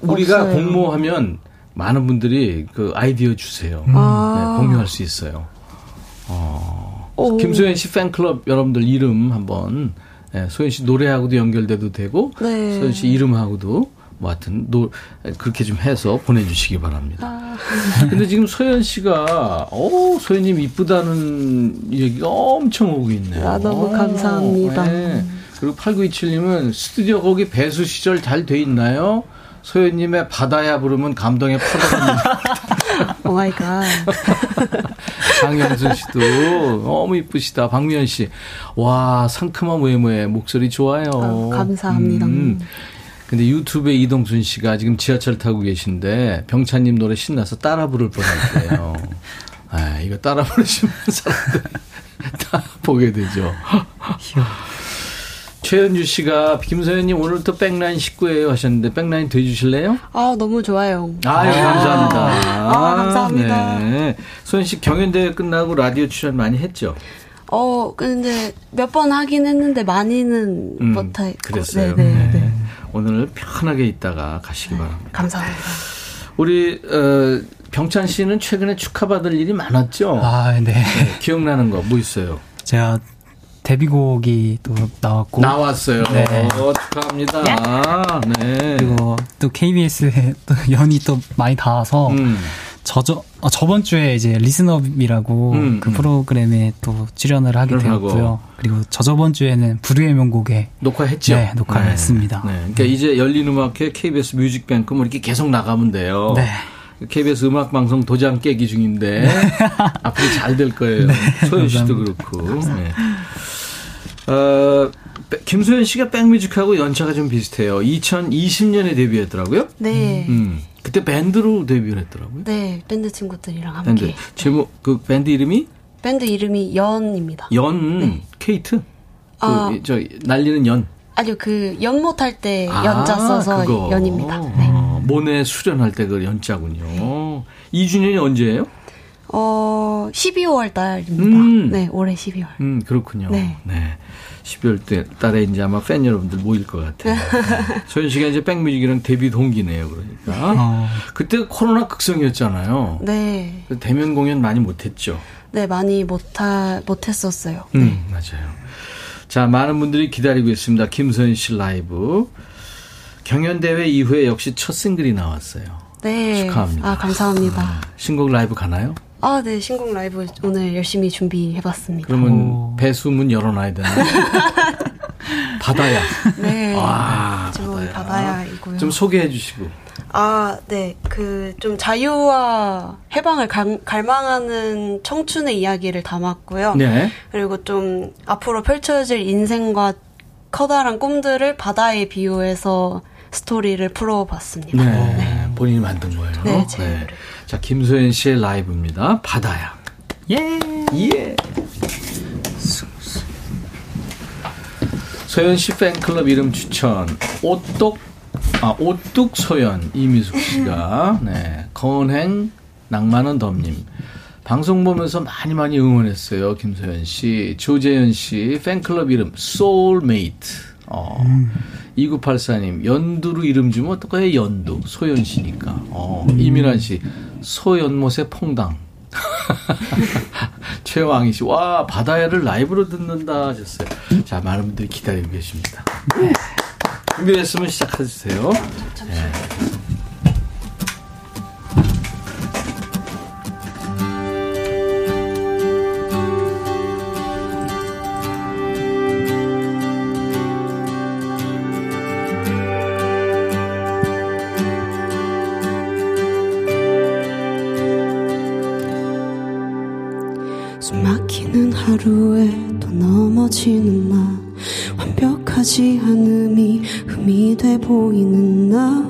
우리가 없어요. 공모하면 많은 분들이 그 아이디어 주세요. 네, 공유할 수 있어요. 김소연 씨 팬클럽 여러분들 이름 한번, 네, 소연 씨 노래하고도 연결돼도 되고, 네. 소연 씨 이름하고도 뭐 하여튼 그렇게 좀 해서 보내주시기 바랍니다. 근데 지금 소연 씨가 소연님 이쁘다는 얘기가 엄청 오고 있네요. 너무 감사합니다. 네. 그리고 8927님은 스튜디오 거기 배수 시절 잘 돼 있나요? 소연님의 바다야 부르면 감동에 파다갑니다. 오 마이 갓. 장영순 씨도 너무 이쁘시다. 박미연 씨. 와, 상큼한 외모에 목소리 좋아요. 감사합니다. 근데 유튜브에 이동순 씨가 지금 지하철 타고 계신데 병찬님 노래 신나서 따라 부를 뻔했대요. 아, 이거 따라 부르시면 사람들 다 보게 되죠. 최현주 씨가 김소연님 오늘부터 백라인 식구예요 하셨는데 백라인 돼주실래요? 너무 좋아요. 감사합니다. 감사합니다. 네. 소연 씨 경연대회 끝나고 라디오 출연 많이 했죠? 근데 몇 번 하긴 했는데 많이는 못했고. 그랬어요. 네. 오늘 편하게 있다가 가시기 바랍니다. 감사합니다. 우리 병찬 씨는 최근에 축하받을 일이 많았죠? 네. 기억나는 거 뭐 있어요? 제가 데뷔곡이 또 나왔고. 나왔어요. 네. 축하합니다. 네. 그리고 또 KBS에 또 연이 또 많이 닿아서 저번 주에 이제 리스너이라고 그 프로그램에 또 출연을 하게 되었고요. 그리고 저번 주에는 부르의 명곡에 녹화했죠. 네, 녹화를 했습니다. 네. 그러니까 이제 열린 음악회 KBS 뮤직뱅크 뭐 이렇게 계속 나가면 돼요. 네. KBS 음악방송 도장 깨기 중인데 앞으로 잘 될 거예요. 네, 소연 씨도 그렇고. 네. 김소연 씨가 백뮤직하고 연차가 좀 비슷해요. 2020년에 데뷔했더라고요. 네. 그때 밴드로 데뷔를 했더라고요. 네, 밴드 친구들이랑 함께. 밴드. 제목 그 밴드 이름이? 밴드 이름이 연입니다. 연. 네. 케이트? 저 날리는 연. 아니요, 그 연못할 때 연자 써서 그거. 연입니다. 네. 모네 수련할 때 그 연자군요. 네. 2주년이 언제예요? 12월 달입니다. 네, 올해 12월. 그렇군요. 네. 12월 달에 이제 아마 팬 여러분들 모일 것 같아요. 소연 씨가 이제 백뮤직이랑 데뷔 동기네요, 그러니까. 그때 코로나 극성이었잖아요. 네. 대면 공연 많이 못했죠. 네, 많이 못했었어요. 네, 맞아요. 자, 많은 분들이 기다리고 있습니다. 김소연 씨 라이브. 경연대회 이후에 역시 첫 싱글이 나왔어요. 네. 축하합니다. 감사합니다. 신곡 라이브 가나요? 네. 신곡 라이브 오늘 열심히 준비해봤습니다. 그러면 배수문 열어놔야 되나요? 바다야. 네. 바다야. 바다야이고요. 좀 소개해 주시고. 네. 좀 자유와 해방을 갈망하는 청춘의 이야기를 담았고요. 네. 그리고 좀 앞으로 펼쳐질 인생과 커다란 꿈들을 바다에 비유해서 스토리를 풀어봤습니다. 네. 본인이 만든 거예요. 네. 자, 김소연 씨의 라이브입니다. 바다야. 예. 소연 씨 팬클럽 이름 추천. 오뚝 소연 이미숙 씨가. 네. 건행 낭만은 덤님. 방송 보면서 많이 응원했어요. 김소연 씨, 조재현 씨 팬클럽 이름 소울메이트. 2984님 연두로 이름 주면 어떡해. 연두 소연 씨니까. 이민환 씨 소연못의 퐁당. 최왕희 씨 와 바다야를 라이브로 듣는다 하셨어요. 자, 많은 분들이 기다리고 계십니다. 네. 준비됐으면 시작해주세요. 네. 하루에 또 넘어지는 나, 완벽하지 않음이 흠이 돼 보이는 나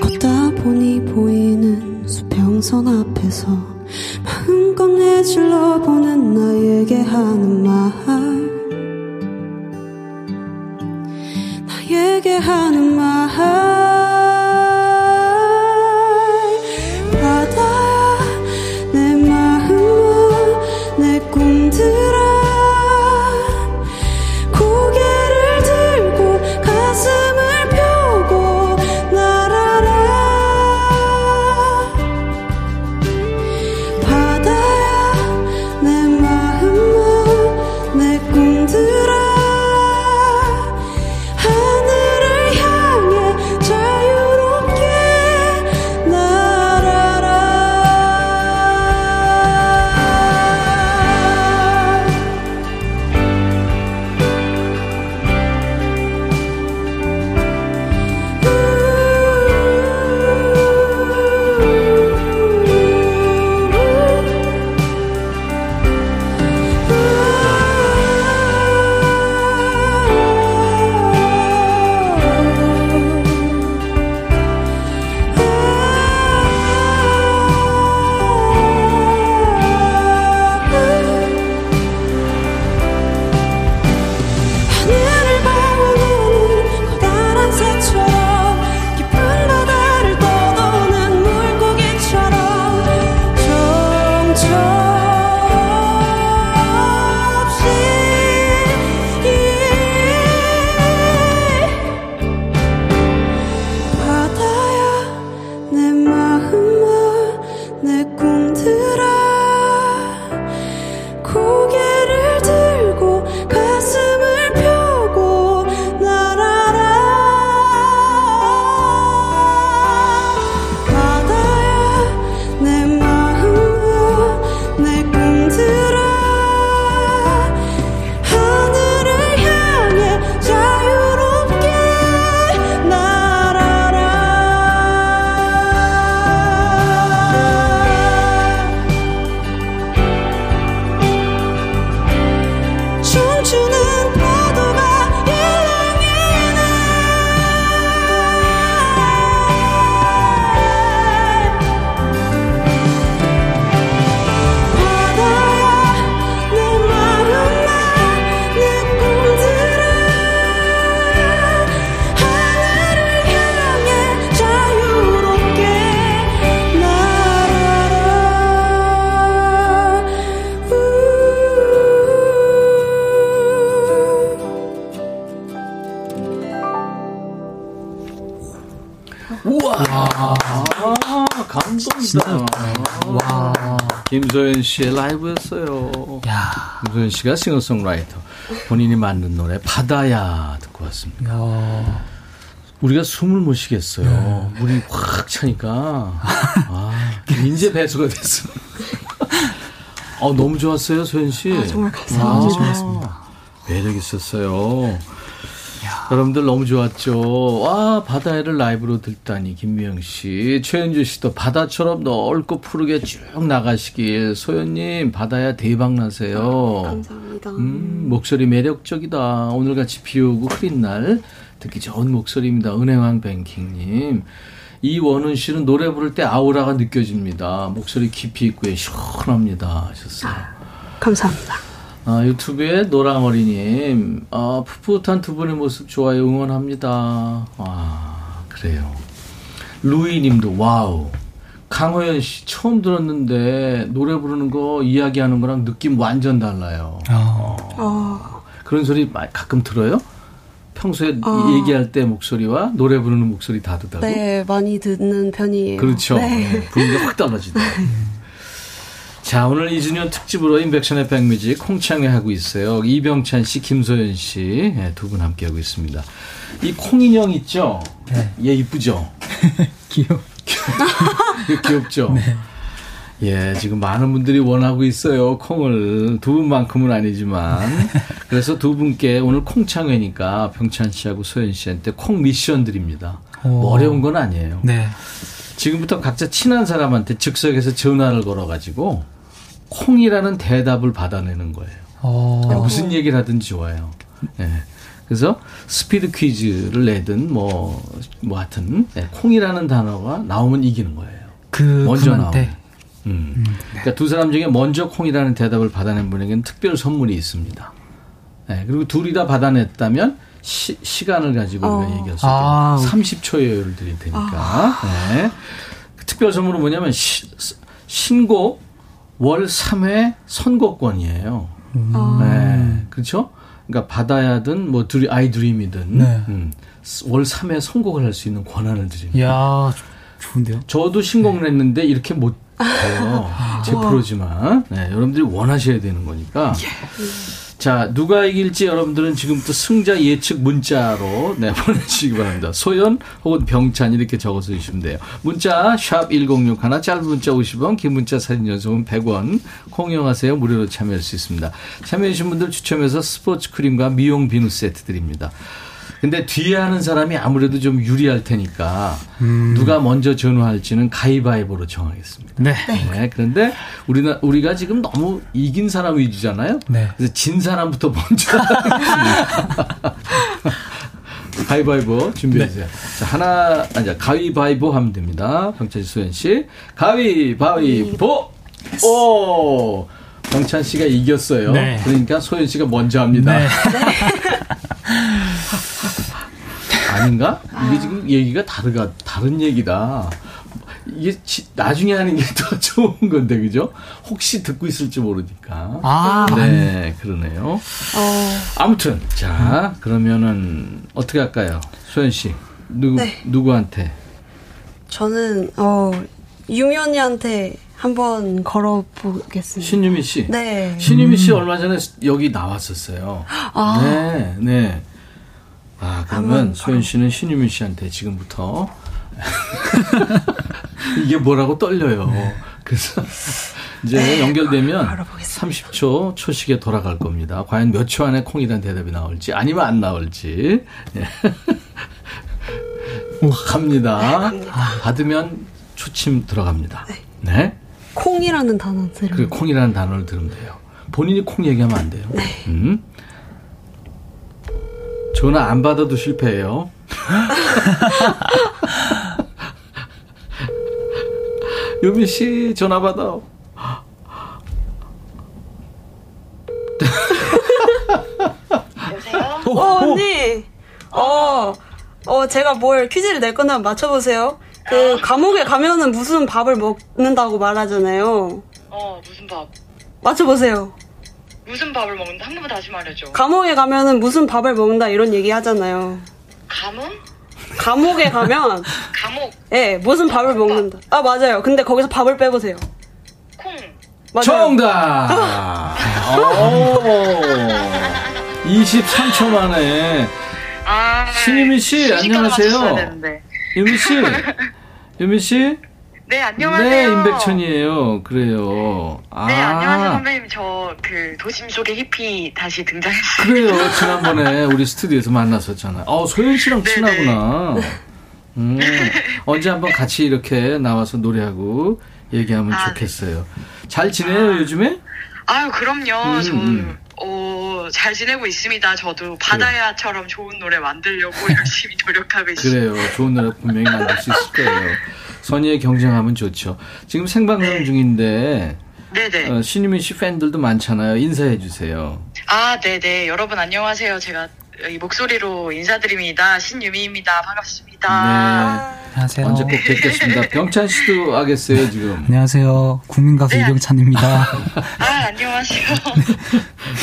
걷다 보니 보이는 수평선 앞에서 마음껏 내질러 보는 나에게 하는 말, 나에게 하는 말. my 진짜. 와. 김소연 씨의 라이브였어요. 야. 김소연 씨가 싱어송라이터. 본인이 만든 노래 바다야 듣고 왔습니다. 야. 우리가 숨을 못 쉬겠어요. 네. 물이 확 차니까. 아, 이제 배수가 됐어. 너무 좋았어요, 소연 씨. 아, 정말 감사합니다. 좋았습니다. 매력 있었어요. 야. 여러분들 너무 좋았죠. 와, 바다를 라이브로 듣다니. 김미영 씨, 최현주 씨도 바다처럼 넓고 푸르게 쭉 나가시길. 소연님, 바다야 대박나세요. 감사합니다. 목소리 매력적이다. 오늘같이 비오고 흐린 날 듣기 좋은 목소리입니다. 은행왕 뱅킹님. 이원은 씨는 노래 부를 때 아우라가 느껴집니다. 목소리 깊이 있고 시원합니다 하셨어요. 아, 감사합니다. 유튜브에 노랑어리님, 풋풋한 두 분의 모습 좋아요, 응원합니다. 와, 그래요. 루이님도 와우. 강호연 씨 처음 들었는데 노래 부르는 거 이야기하는 거랑 느낌 완전 달라요. 그런 소리 가끔 들어요? 평소에 얘기할 때 목소리와 노래 부르는 목소리 다르다고? 네, 많이 듣는 편이에요. 그렇죠. 네. 분위기가 확 달라지다. 자, 오늘 2주년 특집으로 인백션의 백뮤직 콩창회 하고 있어요. 이병찬 씨, 김소연 씨 두 분 함께하고 있습니다. 이 콩인형 있죠? 네. 얘 이쁘죠? 귀엽죠? 네. 예, 지금 많은 분들이 원하고 있어요. 콩을. 두 분만큼은 아니지만. 그래서 두 분께 오늘 콩창회니까 병찬 씨하고 소연 씨한테 콩 미션 드립니다. 뭐 어려운 건 아니에요. 네. 지금부터 각자 친한 사람한테 즉석에서 전화를 걸어가지고 콩이라는 대답을 받아내는 거예요. 무슨 얘기를 하든지 좋아요. 예. 그래서 스피드 퀴즈를 내든 뭐 하여튼 콩이라는 단어가 나오면 이기는 거예요. 먼저 나오면. 그러니까 두 사람 중에 먼저 콩이라는 대답을 받아낸 분에게는 특별 선물이 있습니다. 네, 그리고 둘이 다 받아냈다면 시간을 가지고 우리가 얘기할 수 있게 30초의 여유를 드릴 테니까. 네. 특별 선물은 뭐냐면 신곡 월 3회 선곡권이에요. 네, 그렇죠? 그러니까 받아야든 뭐 아이드림이든 네. 월 3회 선곡을 할 수 있는 권한을 드립니다. 이야, 좋은데요? 저도 신곡을 했는데 이렇게 못 제 프로지만 네, 여러분들이 원하셔야 되는 거니까. 자, 누가 이길지 여러분들은 지금부터 승자 예측 문자로 네, 보내주시기 바랍니다. 소연 혹은 병찬 이렇게 적어서 주시면 돼요. 문자 샵 1061, 짧은 문자 50원, 긴 문자 사진 연속은 100원. 공유하세요. 무료로 참여할 수 있습니다. 참여해 주신 분들 추첨해서 스포츠 크림과 미용 비누 세트 드립니다. 근데 뒤에 하는 사람이 아무래도 좀 유리할 테니까 누가 먼저 전화할지는 가위바위보로 정하겠습니다. 네. 네. 그런데 우리가 지금 너무 이긴 사람 위주잖아요. 네. 그래서 진 사람부터 먼저 하겠습니다. 가위바위보 준비해주세요. 네. 자, 가위바위보 하면 됩니다. 병찬 씨, 소연 씨. 가위바위보! 오! 병찬 씨가 이겼어요. 네. 그러니까 소연 씨가 먼저 합니다. 네. 아닌가? 이게 지금 얘기가 다른 얘기다. 이게 나중에 하는 게 더 좋은 건데, 그죠? 혹시 듣고 있을지 모르니까. 네, 그러네요. 아무튼, 자, 그러면은, 어떻게 할까요? 소연씨, 누구한테? 저는, 유미 언니한테 한번 걸어보겠습니다. 신유미씨? 네. 신유미씨 얼마 전에 여기 나왔었어요. 네. 그러면 소연 씨는 신유미 씨한테 지금부터 이게 뭐라고 떨려요. 네. 그래서 이제 연결되면 30초 초식에 돌아갈 겁니다. 과연 몇 초 안에 콩이란 대답이 나올지 아니면 안 나올지. 갑니다. 받으면 초침 들어갑니다. 네. 콩이라는 단어 들으면 돼요. 콩이라는 단어를 들으면 돼요. 본인이 콩 얘기하면 안 돼요. 네. 전화 안 받아도 실패예요. 유미 씨 전화 받아. 여보세요? 언니. 제가 뭘 퀴즈를 낼 건데 한번 맞춰보세요. 그 감옥에 가면은 무슨 밥을 먹는다고 말하잖아요. 무슨 밥? 맞춰보세요. 무슨 밥을 먹는다? 한 번만 다시 말해줘. 감옥에 가면은 무슨 밥을 먹는다 이런 얘기 하잖아요. 감옥? 감옥에 가면 감옥. 예, 무슨 밥을 먹는다. 아 맞아요. 근데 거기서 밥을 빼보세요. 콩. 맞아요. 정답. 23초 만에. 아, 신유미 씨 안녕하세요. 유미 씨, 유미 씨. 네, 안녕하세요. 네, 임백천이에요. 그래요. 아. 네, 안녕하세요, 선배님. 저 그 도심 속의 히피 다시 등장했어요. 그래요. 지난번에 우리 스튜디오에서 만났었잖아요. 소연 씨랑 친하구나. 언제 한번 같이 이렇게 나와서 노래하고 얘기하면 좋겠어요. 잘 지내요, 요즘에? 아유, 그럼요. 잘 지내고 있습니다. 저도 바다야처럼 좋은 노래 만들려고 열심히 노력하고 있습니다. 그래요. 좋은 노래 분명히 만들 수 있을 거예요. 선의의 경쟁하면 좋죠. 지금 생방송 중인데 신유민 씨 팬들도 많잖아요. 인사해 주세요. 아, 네네. 여러분 안녕하세요. 제가 이 목소리로 인사드립니다. 신유미입니다. 반갑습니다. 네. 안녕하세요. 언제 꼭 뵙겠습니다. 병찬 씨도 알겠어요, 지금. 안녕하세요. 국민가수 이병찬입니다. 안녕하세요.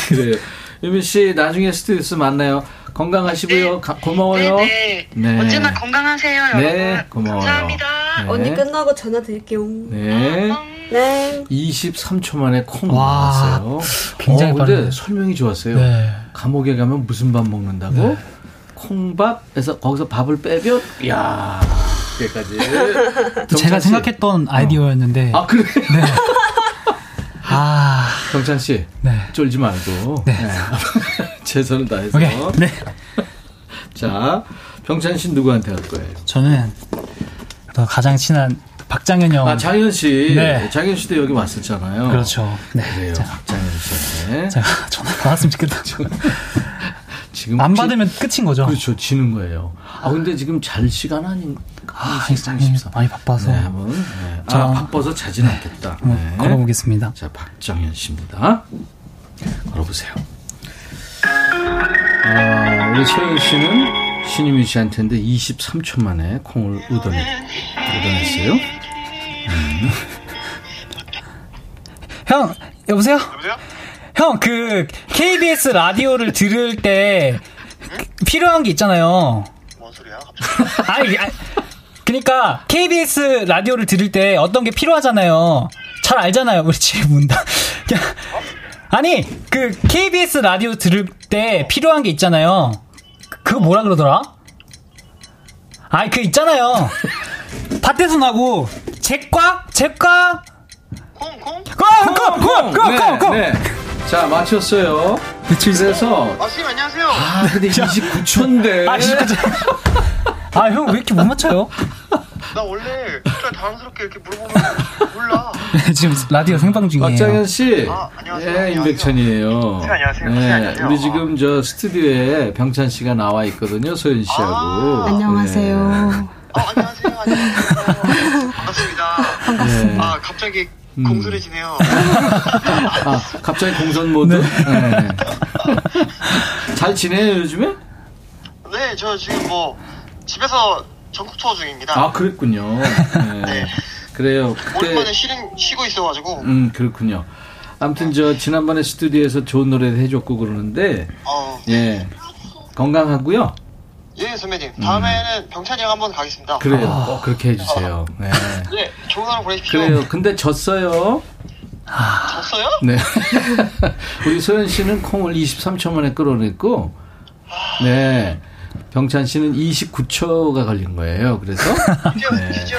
그래요. 유민 씨, 나중에 스튜디오에서 만나요. 건강하시고요. 고마워요. 네. 언제나 건강하세요, 여러분. 네, 고마워요. 감사합니다. 네. 언니 끝나고 전화 드릴게요. 네. 네. 23초 만에 콩 나왔어요. 굉장히 빠르네. 근데 설명이 좋았어요. 네. 감옥에 가면 무슨 밥 먹는다고? 네. 콩밥에서 거기서 밥을 빼면 이야 여기까지. 제가 생각했던 아이디어였는데. 아 그래? 네. 아 경찬 씨, 쫄지 말고. 네. 최선을 다해서. 오케이. 네. 자, 병찬 씨 누구한테 할 거예요? 저는 더 가장 친한 박장현 형. 아 장현 씨. 네. 장현 씨도 여기 왔었잖아요. 그렇죠. 네. 그래요. 박장현 씨한테. 제가 전화 받았으면 좋겠다. 지금 안 받으면 끝인 거죠. 그렇죠. 지는 거예요. 아 근데 지금 잘 시간 아닌가? 많이 바빠서. 네, 한번. 네. 자, 바빠서 자진 않겠다. 네. 걸어보겠습니다. 자, 박장현 씨입니다. 걸어보세요. 아, 우리 최영 씨는 신유미 씨한테인데 23초 만에 콩을 우던했어요. 형, 여보세요? 여보세요? 형, 그, KBS 라디오를 들을 때, 필요한 게 있잖아요. 뭔 소리야, 갑자기? 아니, 그니까, KBS 라디오를 들을 때 어떤 게 필요하잖아요. 잘 알잖아요. 우리 집에 문다. 아니, 그, KBS 라디오 들을 때 필요한 게 있잖아요. 그거 뭐라 그러더라? 아니, 그 있잖아요. 밭에서 나고, 제과? 콩! 자, 맞췄어요. 그래서. 아, 선생님, 안녕하세요. 아, 근데 29초인데. 아, 29초. 아, 형, 왜 이렇게 못 맞춰요? 나 원래 진짜 당황스럽게 이렇게 물어보면 몰라. 지금 라디오 생방 중이에요. 박장현 씨. 아, 안녕하세요. 네, 임백천이에요. 선생님, 안녕하세요. 네, 안녕하세요. 우리 지금 저 스튜디오에 병찬 씨가 나와 있거든요, 소연 씨하고. 아, 네. 안녕하세요. 아, 안녕하세요. 안녕하세요. 반갑습니다. 반갑습니다. 아, 갑자기. 공손해지네요. 아, 갑자기 공손 모드? 네. 잘 지내요, 요즘에? 네, 저 지금 집에서 전국 투어 중입니다. 아, 그랬군요. 네. 네. 그래요. 그때... 오랜만에 쉬고 있어가지고. 그렇군요. 아무튼 저 지난번에 스튜디오에서 좋은 노래도 해줬고 그러는데, 예. 건강하고요. 예, 선배님. 다음에는 병찬이 형 한번 가겠습니다. 그래요. 그렇게 해주세요. 네. 네, 좋은 하루 보내십시오. 그래요. 근데 졌어요. 졌어요? 네. 우리 소연 씨는 콩을 23초 만에 끌어냈고, 네. 병찬 씨는 29초가 걸린 거예요. 그래서. 네.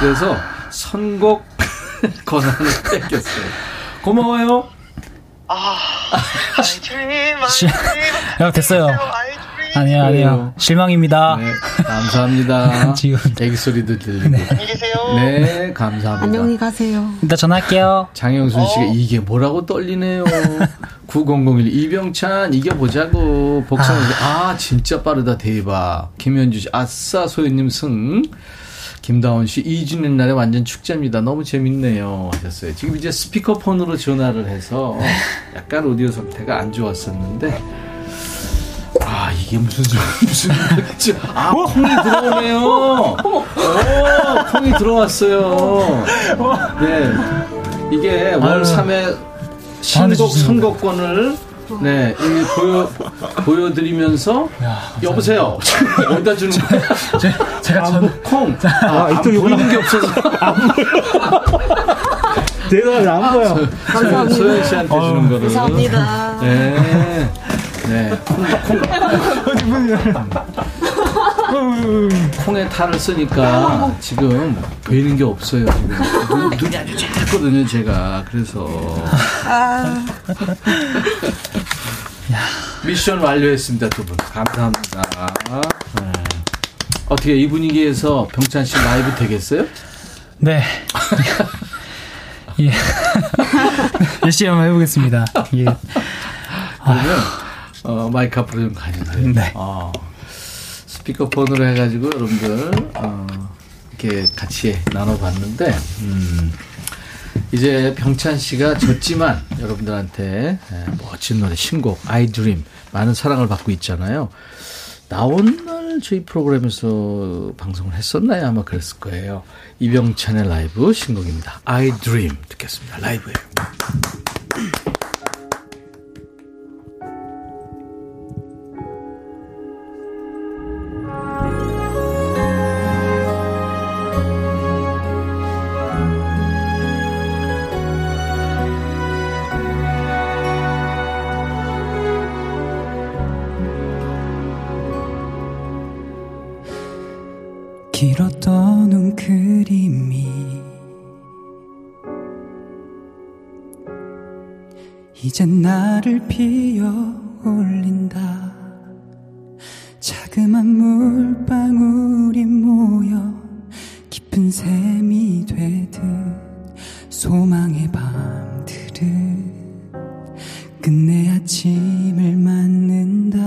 그래서 선곡 권한을 뺏겼어요. 고마워요. 야, 됐어요. 아니요. 실망입니다. 네, 감사합니다. 지금. 애기 소리도 들리고. 네. 안녕히 계세요. 네, 감사합니다. 안녕히 가세요. 이따 전화할게요. 장영순 씨가 이게 뭐라고 떨리네요. 9001 이병찬 이겨보자고. 복상. 아, 진짜 빠르다. 대박. 김현주 씨. 아싸, 소연님 승. 김다원 씨, 2주년 날에 완전 축제입니다. 너무 재밌네요. 하셨어요. 지금 이제 스피커폰으로 전화를 해서 약간 오디오 상태가 안 좋았었는데. 아, 이게 무슨 아, 콩이 들어오네요. 콩이 들어왔어요. 네. 이게 월 3회 신곡 선곡권을 네, 보여드리면서 여보세요. 어디다 주는 거야? 제가 컴. 이쪽이 보이는 게 없어서. 제가 안 보여. 감사합니다. 소연 씨한테 주는 거를. 감사합니다. 네. 네. 콩에 탈을 쓰니까 지금 보이는 게 없어요. 지금. 눈이 아주 작거든요, 제가. 그래서. 미션 완료했습니다, 두 분. 감사합니다. 어떻게 이 분위기에서 병찬 씨 라이브 되겠어요? 네. 예. 열심히 한번 해보겠습니다. 예. 그러면 마이크 앞으로 좀 가주세요. 네. 스피커폰으로 해가지고 여러분들 이렇게 같이 나눠봤는데 이제 병찬 씨가 졌지만 여러분들한테 멋진 노래 신곡 I Dream 많은 사랑을 받고 있잖아요. 나온 날 저희 프로그램에서 방송을 했었나요? 아마 그랬을 거예요. 이병찬의 라이브 신곡입니다. I Dream 듣겠습니다. 라이브예요. 길었던 눈그림이 이젠 나를 피어올린다. 자그만 물방울이 모여 깊은 샘이 되듯 소망의 밤들은 끝내 아침을 맞는다.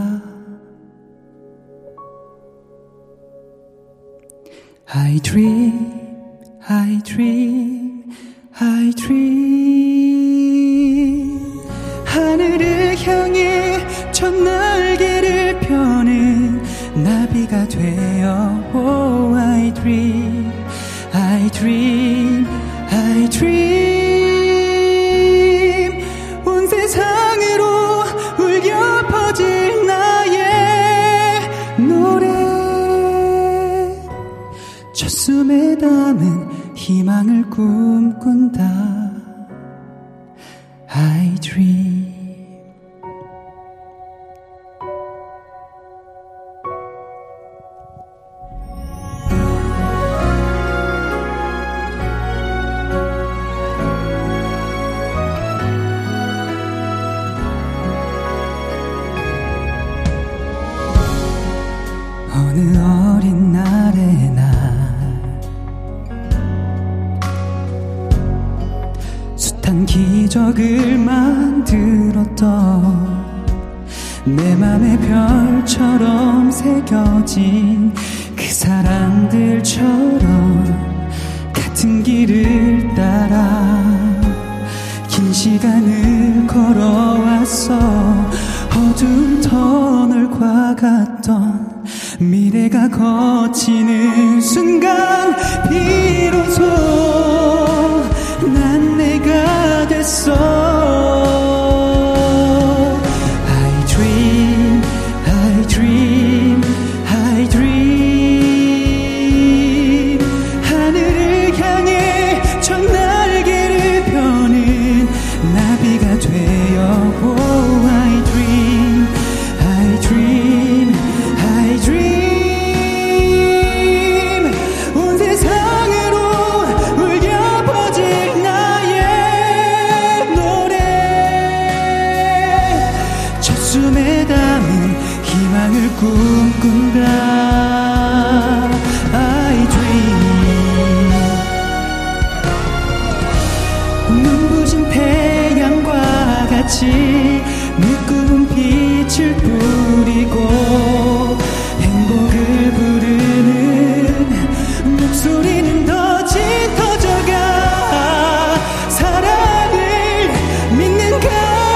I dream, I dream, I dream. 하늘을 향해 첫 날개를 펴는 나비가 되어 oh, I dream, I dream, I dream. 온 세상으로 울려 퍼질 나의 노래. 숨에 담은 희망을 꿈꾼다. I dream. 어느 어린 날에 나 기적을 만들었던 내 맘에 별처럼 새겨진 그 사람들처럼 같은 길을 따라 긴 시간을 걸어왔어. 어두운 터널과 같던 미래가 거치는 순간 비로소 난 내가 됐어. I dream, I dream, I dream. 하늘을 향해 첫 날개를 펴는 나비가 되어 oh, I dream, I dream, I dream. 꿈꾼다. I dream. 눈부신 태양과 같이 내 꿈은 빛을 뿌리고 행복을 부르는 목소리는 더 짙어져가. 사랑을 믿는 가슴을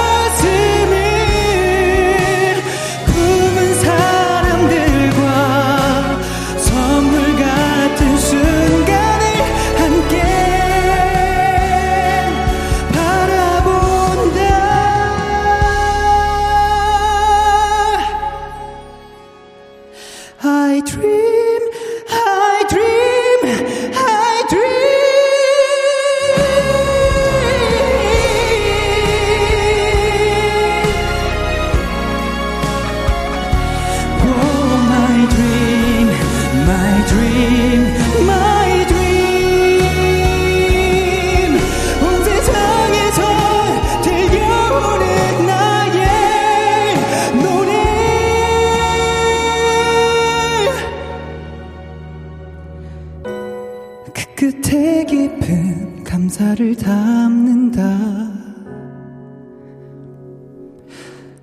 길을 담는다.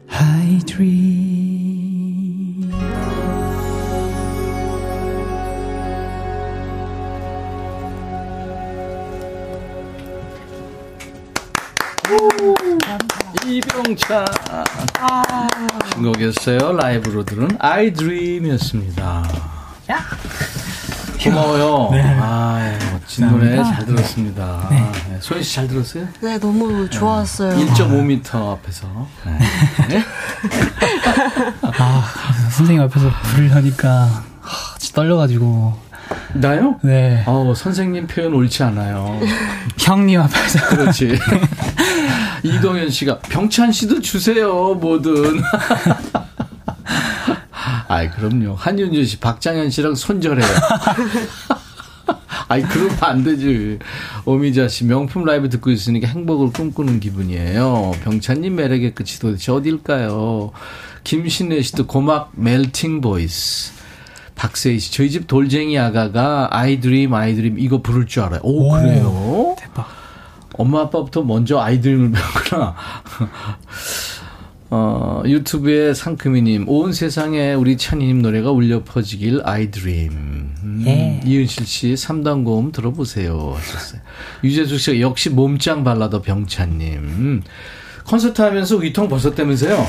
I dream. 이병찬 신곡이었어요. 라이브로 들은 I Dream이었습니다. 야. 고마워요. 네. 아, 멋진 감사합니다. 노래 잘 들었습니다. 네. 네. 소연 씨 잘 들었어요? 네, 너무 좋았어요. 1.5m 앞에서. 네. 네? 아, 선생님 앞에서 부를 하니까 진짜 떨려가지고. 나요? 네. 어, 선생님 표현 옳지 않아요. 형님 앞에서. 그렇지. 이동현 씨가 병찬 씨도 주세요, 뭐든. 아이, 그럼요. 한윤주 씨, 박장현 씨랑 손절해요. 아이, 그러면 안 되지. 오미자 씨, 명품 라이브 듣고 있으니까 행복을 꿈꾸는 기분이에요. 병찬님 매력의 끝이 도대체 어딜까요? 김신혜 씨도 고막 멜팅 보이스. 박세희 씨, 저희 집 돌쟁이 아가가 아이드림 이거 부를 줄 알아요. 오, 그래요? 대박. 엄마 아빠부터 먼저 아이드림을 배웠구나. 유튜브에 상큼이님, 온 세상에 우리 찬이님 노래가 울려 퍼지길 아이드림. 예. 이은실 씨 3단 고음 들어보세요 하셨어요. 유재숙 씨가 역시 몸짱 발라더 병찬님. 콘서트 하면서 위통 벗었다면서요?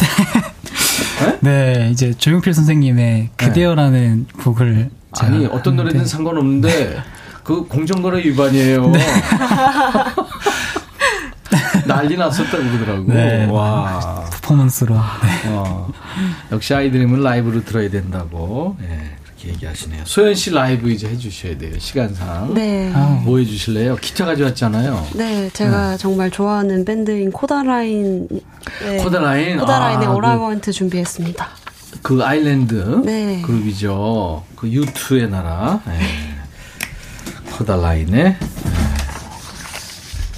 네? 네, 이제 조용필 선생님의 그대여라는 네. 곡을. 아니, 어떤 노래든 상관없는데, 네. 그 공정거래 위반이에요. 네. 난리 났었다고 그러더라고. 네. 와. 퍼포먼스로. 네. 역시 아이드림은 라이브로 들어야 된다고. 네. 얘기하시네요. 소연 씨 라이브 이제 해주셔야 돼요. 시간상. 네. 아, 뭐 해주실래요? 기타 가져왔잖아요. 네. 제가 정말 좋아하는 밴드인 코다라인. 네. 코다라인? 코다라인의 All I Want 준비했습니다. 그 아일랜드 네. 그룹이죠. 그 U2의 나라. 네. 코다라인의 네.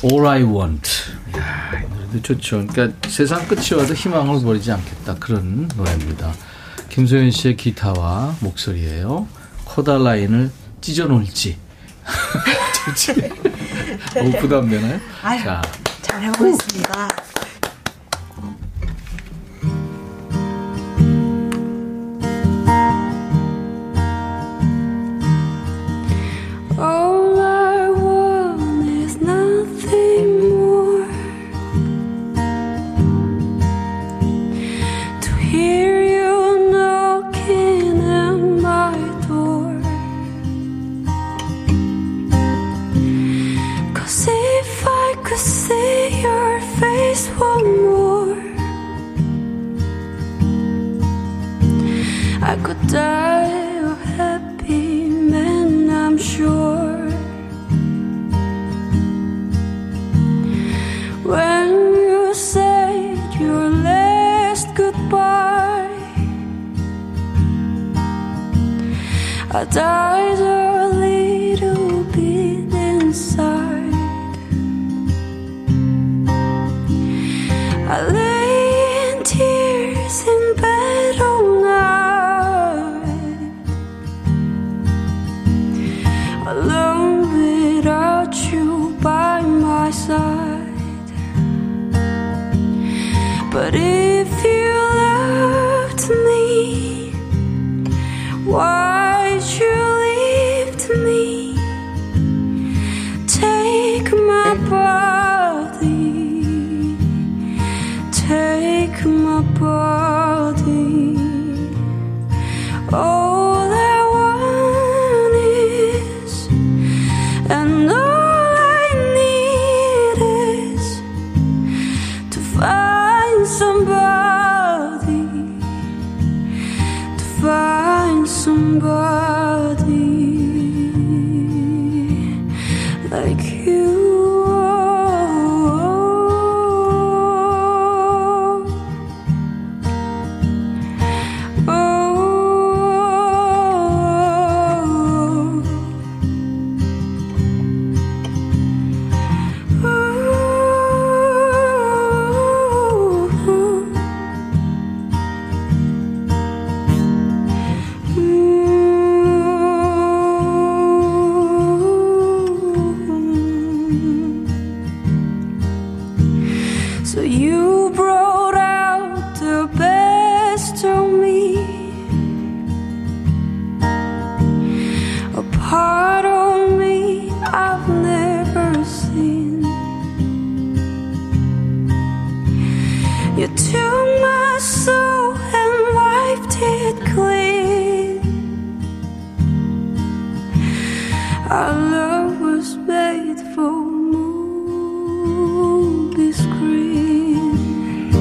All I Want. 이야, 이 노래도 좋죠. 그러니까 세상 끝이 와도 희망을 버리지 않겠다. 그런 노래입니다. 김소연 씨의 기타와 목소리예요. 코다라인을 찢어놓을지. 너무 부담되나요? 아유, 자, 잘 해보겠습니다. All I want is nothing more to hear. To see your face one more, I could die a happy man, I'm sure. When you said your last goodbye, I died a little bit inside. I lay in tears in bed all night, alone without you by my side. But if you loved me, why'd you leave to me? Take my body, take my body. All I want is, and all I need is, to find somebody, to find somebody like you. You took my soul and wiped it clean. Our love was made for movie screens.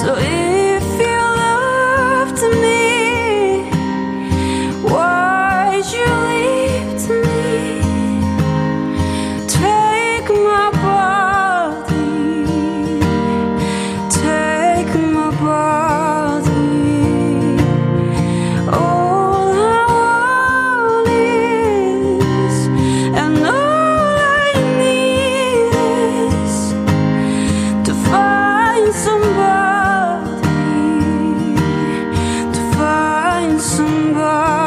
So if you loved me, why'd you leave to me? Take my body, take my body. All I want is, and all I need is to find somebody, to find somebody.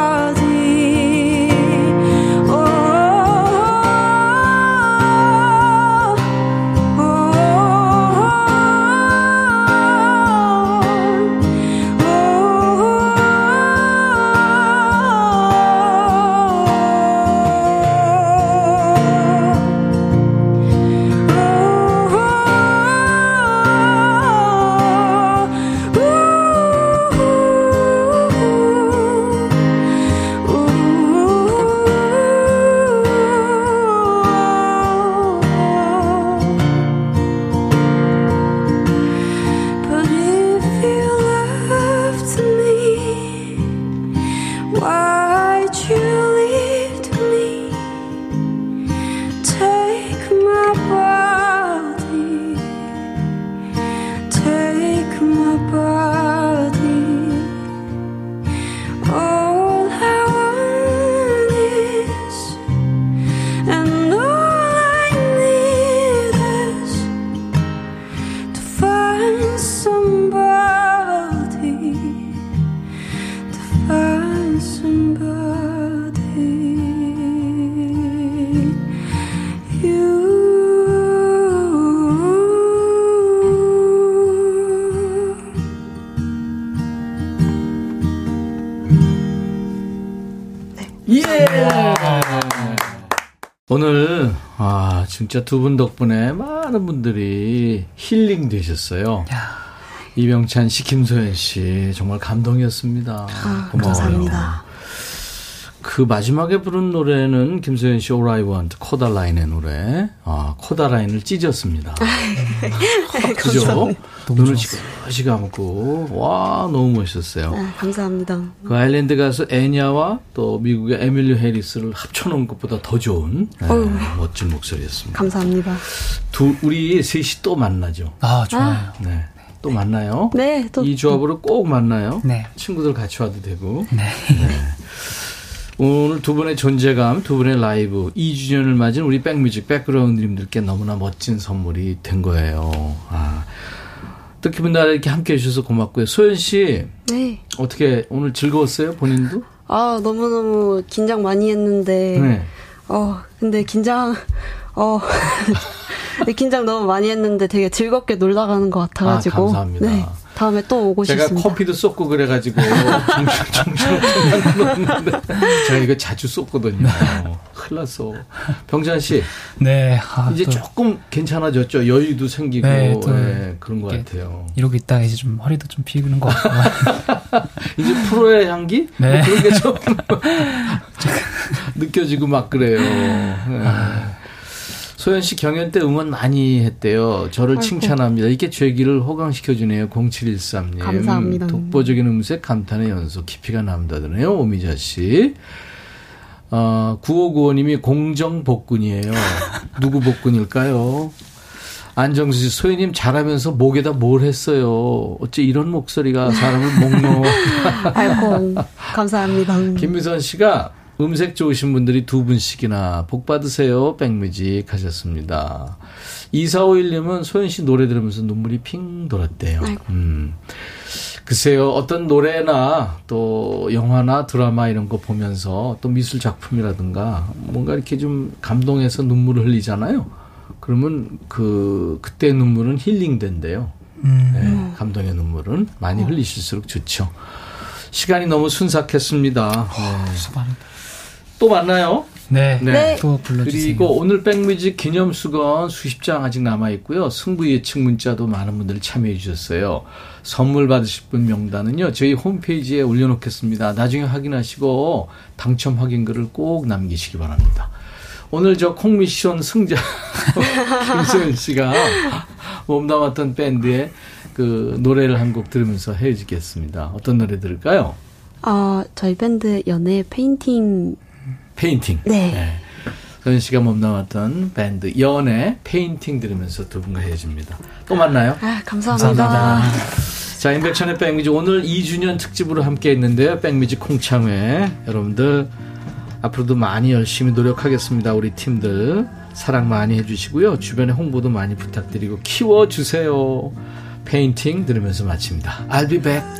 But if you loved me, why'd you leave to me? Take my body, take my body. All I want is, and all I need is to find somebody, to find somebody. You. 예. 오늘 진짜 두 분 덕분에 많은 분들이 힐링 되셨어요. 이병찬 씨, 김소연 씨 정말 감동이었습니다. 고마워요. 감사합니다. 그 마지막에 부른 노래는 김소연 씨 All I Want, 코다라인의 노래. 코다라인을 찢었습니다. 그죠? 눈을 지그시 감고 너무 멋있었어요. 아, 감사합니다. 그 아일랜드 가서 애냐와 또 미국의 에밀리 해리스를 합쳐놓은 것보다 더 좋은 멋진 목소리였습니다. 감사합니다. 우리 셋이 또 만나죠. 좋아요. 네. 또 만나요. 네. 또, 이 조합으로 꼭 만나요. 네. 친구들 같이 와도 되고. 오늘 두 분의 존재감, 두 분의 라이브 2주년을 맞은 우리 백뮤직 백그라운드님들께 너무나 멋진 선물이 된 거예요. 뜻깊은 분들 이렇게 함께해 주셔서 고맙고요. 소연 씨, 네. 어떻게 오늘 즐거웠어요? 본인도? 아, 너무너무 긴장 많이 했는데. 네. 근데 긴장 너무 많이 했는데 되게 즐겁게 놀다 가는 것 같아가지고. 감사합니다. 네. 다음에 또 오고 제가 싶습니다. 제가 커피도 쏟고 그래가지고 정신없는데 제가 이거 자주 쏟거든요. 큰일 났어. 병찬 씨. 네. 이제 조금 괜찮아졌죠? 여유도 생기고. 네, 그런 것 같아요. 이러고 있다가 이제 좀 허리도 좀 피우는 것 같고. 이제 프로의 향기? 네. 그런 게 좀 느껴지고 막 그래요. 네. 소연 씨 경연 때 응원 많이 했대요. 저를 칭찬합니다. 이렇게 죄기를 호강시켜주네요. 0713님. 감사합니다. 독보적인 음색, 감탄의 연속, 깊이가 남다르네요. 오미자 씨. 9595님이 공정 복근이에요. 누구 복근일까요? 안정수 씨, 소연님 잘하면서 목에다 뭘 했어요. 어째 이런 목소리가 사람을 목놓아. 아이콘. 감사합니다. 김미선 씨가 음색 좋으신 분들이 두 분씩이나 복 받으세요. 백뮤직 하셨습니다. 2451님은 소연 씨 노래 들으면서 눈물이 핑 돌았대요. 글쎄요. 어떤 노래나 또 영화나 드라마 이런 거 보면서 또 미술 작품이라든가 뭔가 이렇게 좀 감동해서 눈물을 흘리잖아요. 그러면 그때 눈물은 힐링된대요. 네, 감동의 눈물은 많이 흘리실수록 좋죠. 시간이 너무 순삭했습니다. 또 만나요. 네, 네. 또 불러주세요. 그리고 오늘 백뮤직 기념수건 수십 장 아직 남아있고요. 승부 예측 문자도 많은 분들이 참여해 주셨어요. 선물 받으실 분 명단은요, 저희 홈페이지에 올려놓겠습니다. 나중에 확인하시고 당첨 확인글을 꼭 남기시기 바랍니다. 오늘 저 콩미션 승자 김소연 씨가 몸담았던 밴드의 그 노래를 한 곡 들으면서 헤어지겠습니다. 어떤 노래 들을까요? 저희 밴드 연애 페인팅. 네. 네. 소연 씨가 몸담았던 밴드 연애 페인팅 들으면서 두 분과 헤어집니다. 또 만나요. 아, 감사합니다. 자, 임백천의 백뮤직 오늘 2주년 특집으로 함께 했는데요. 백뮤직 콩창회 여러분들 앞으로도 많이 열심히 노력하겠습니다. 우리 팀들 사랑 많이 해주시고요. 주변에 홍보도 많이 부탁드리고 키워주세요. 페인팅 들으면서 마칩니다. I'll be back.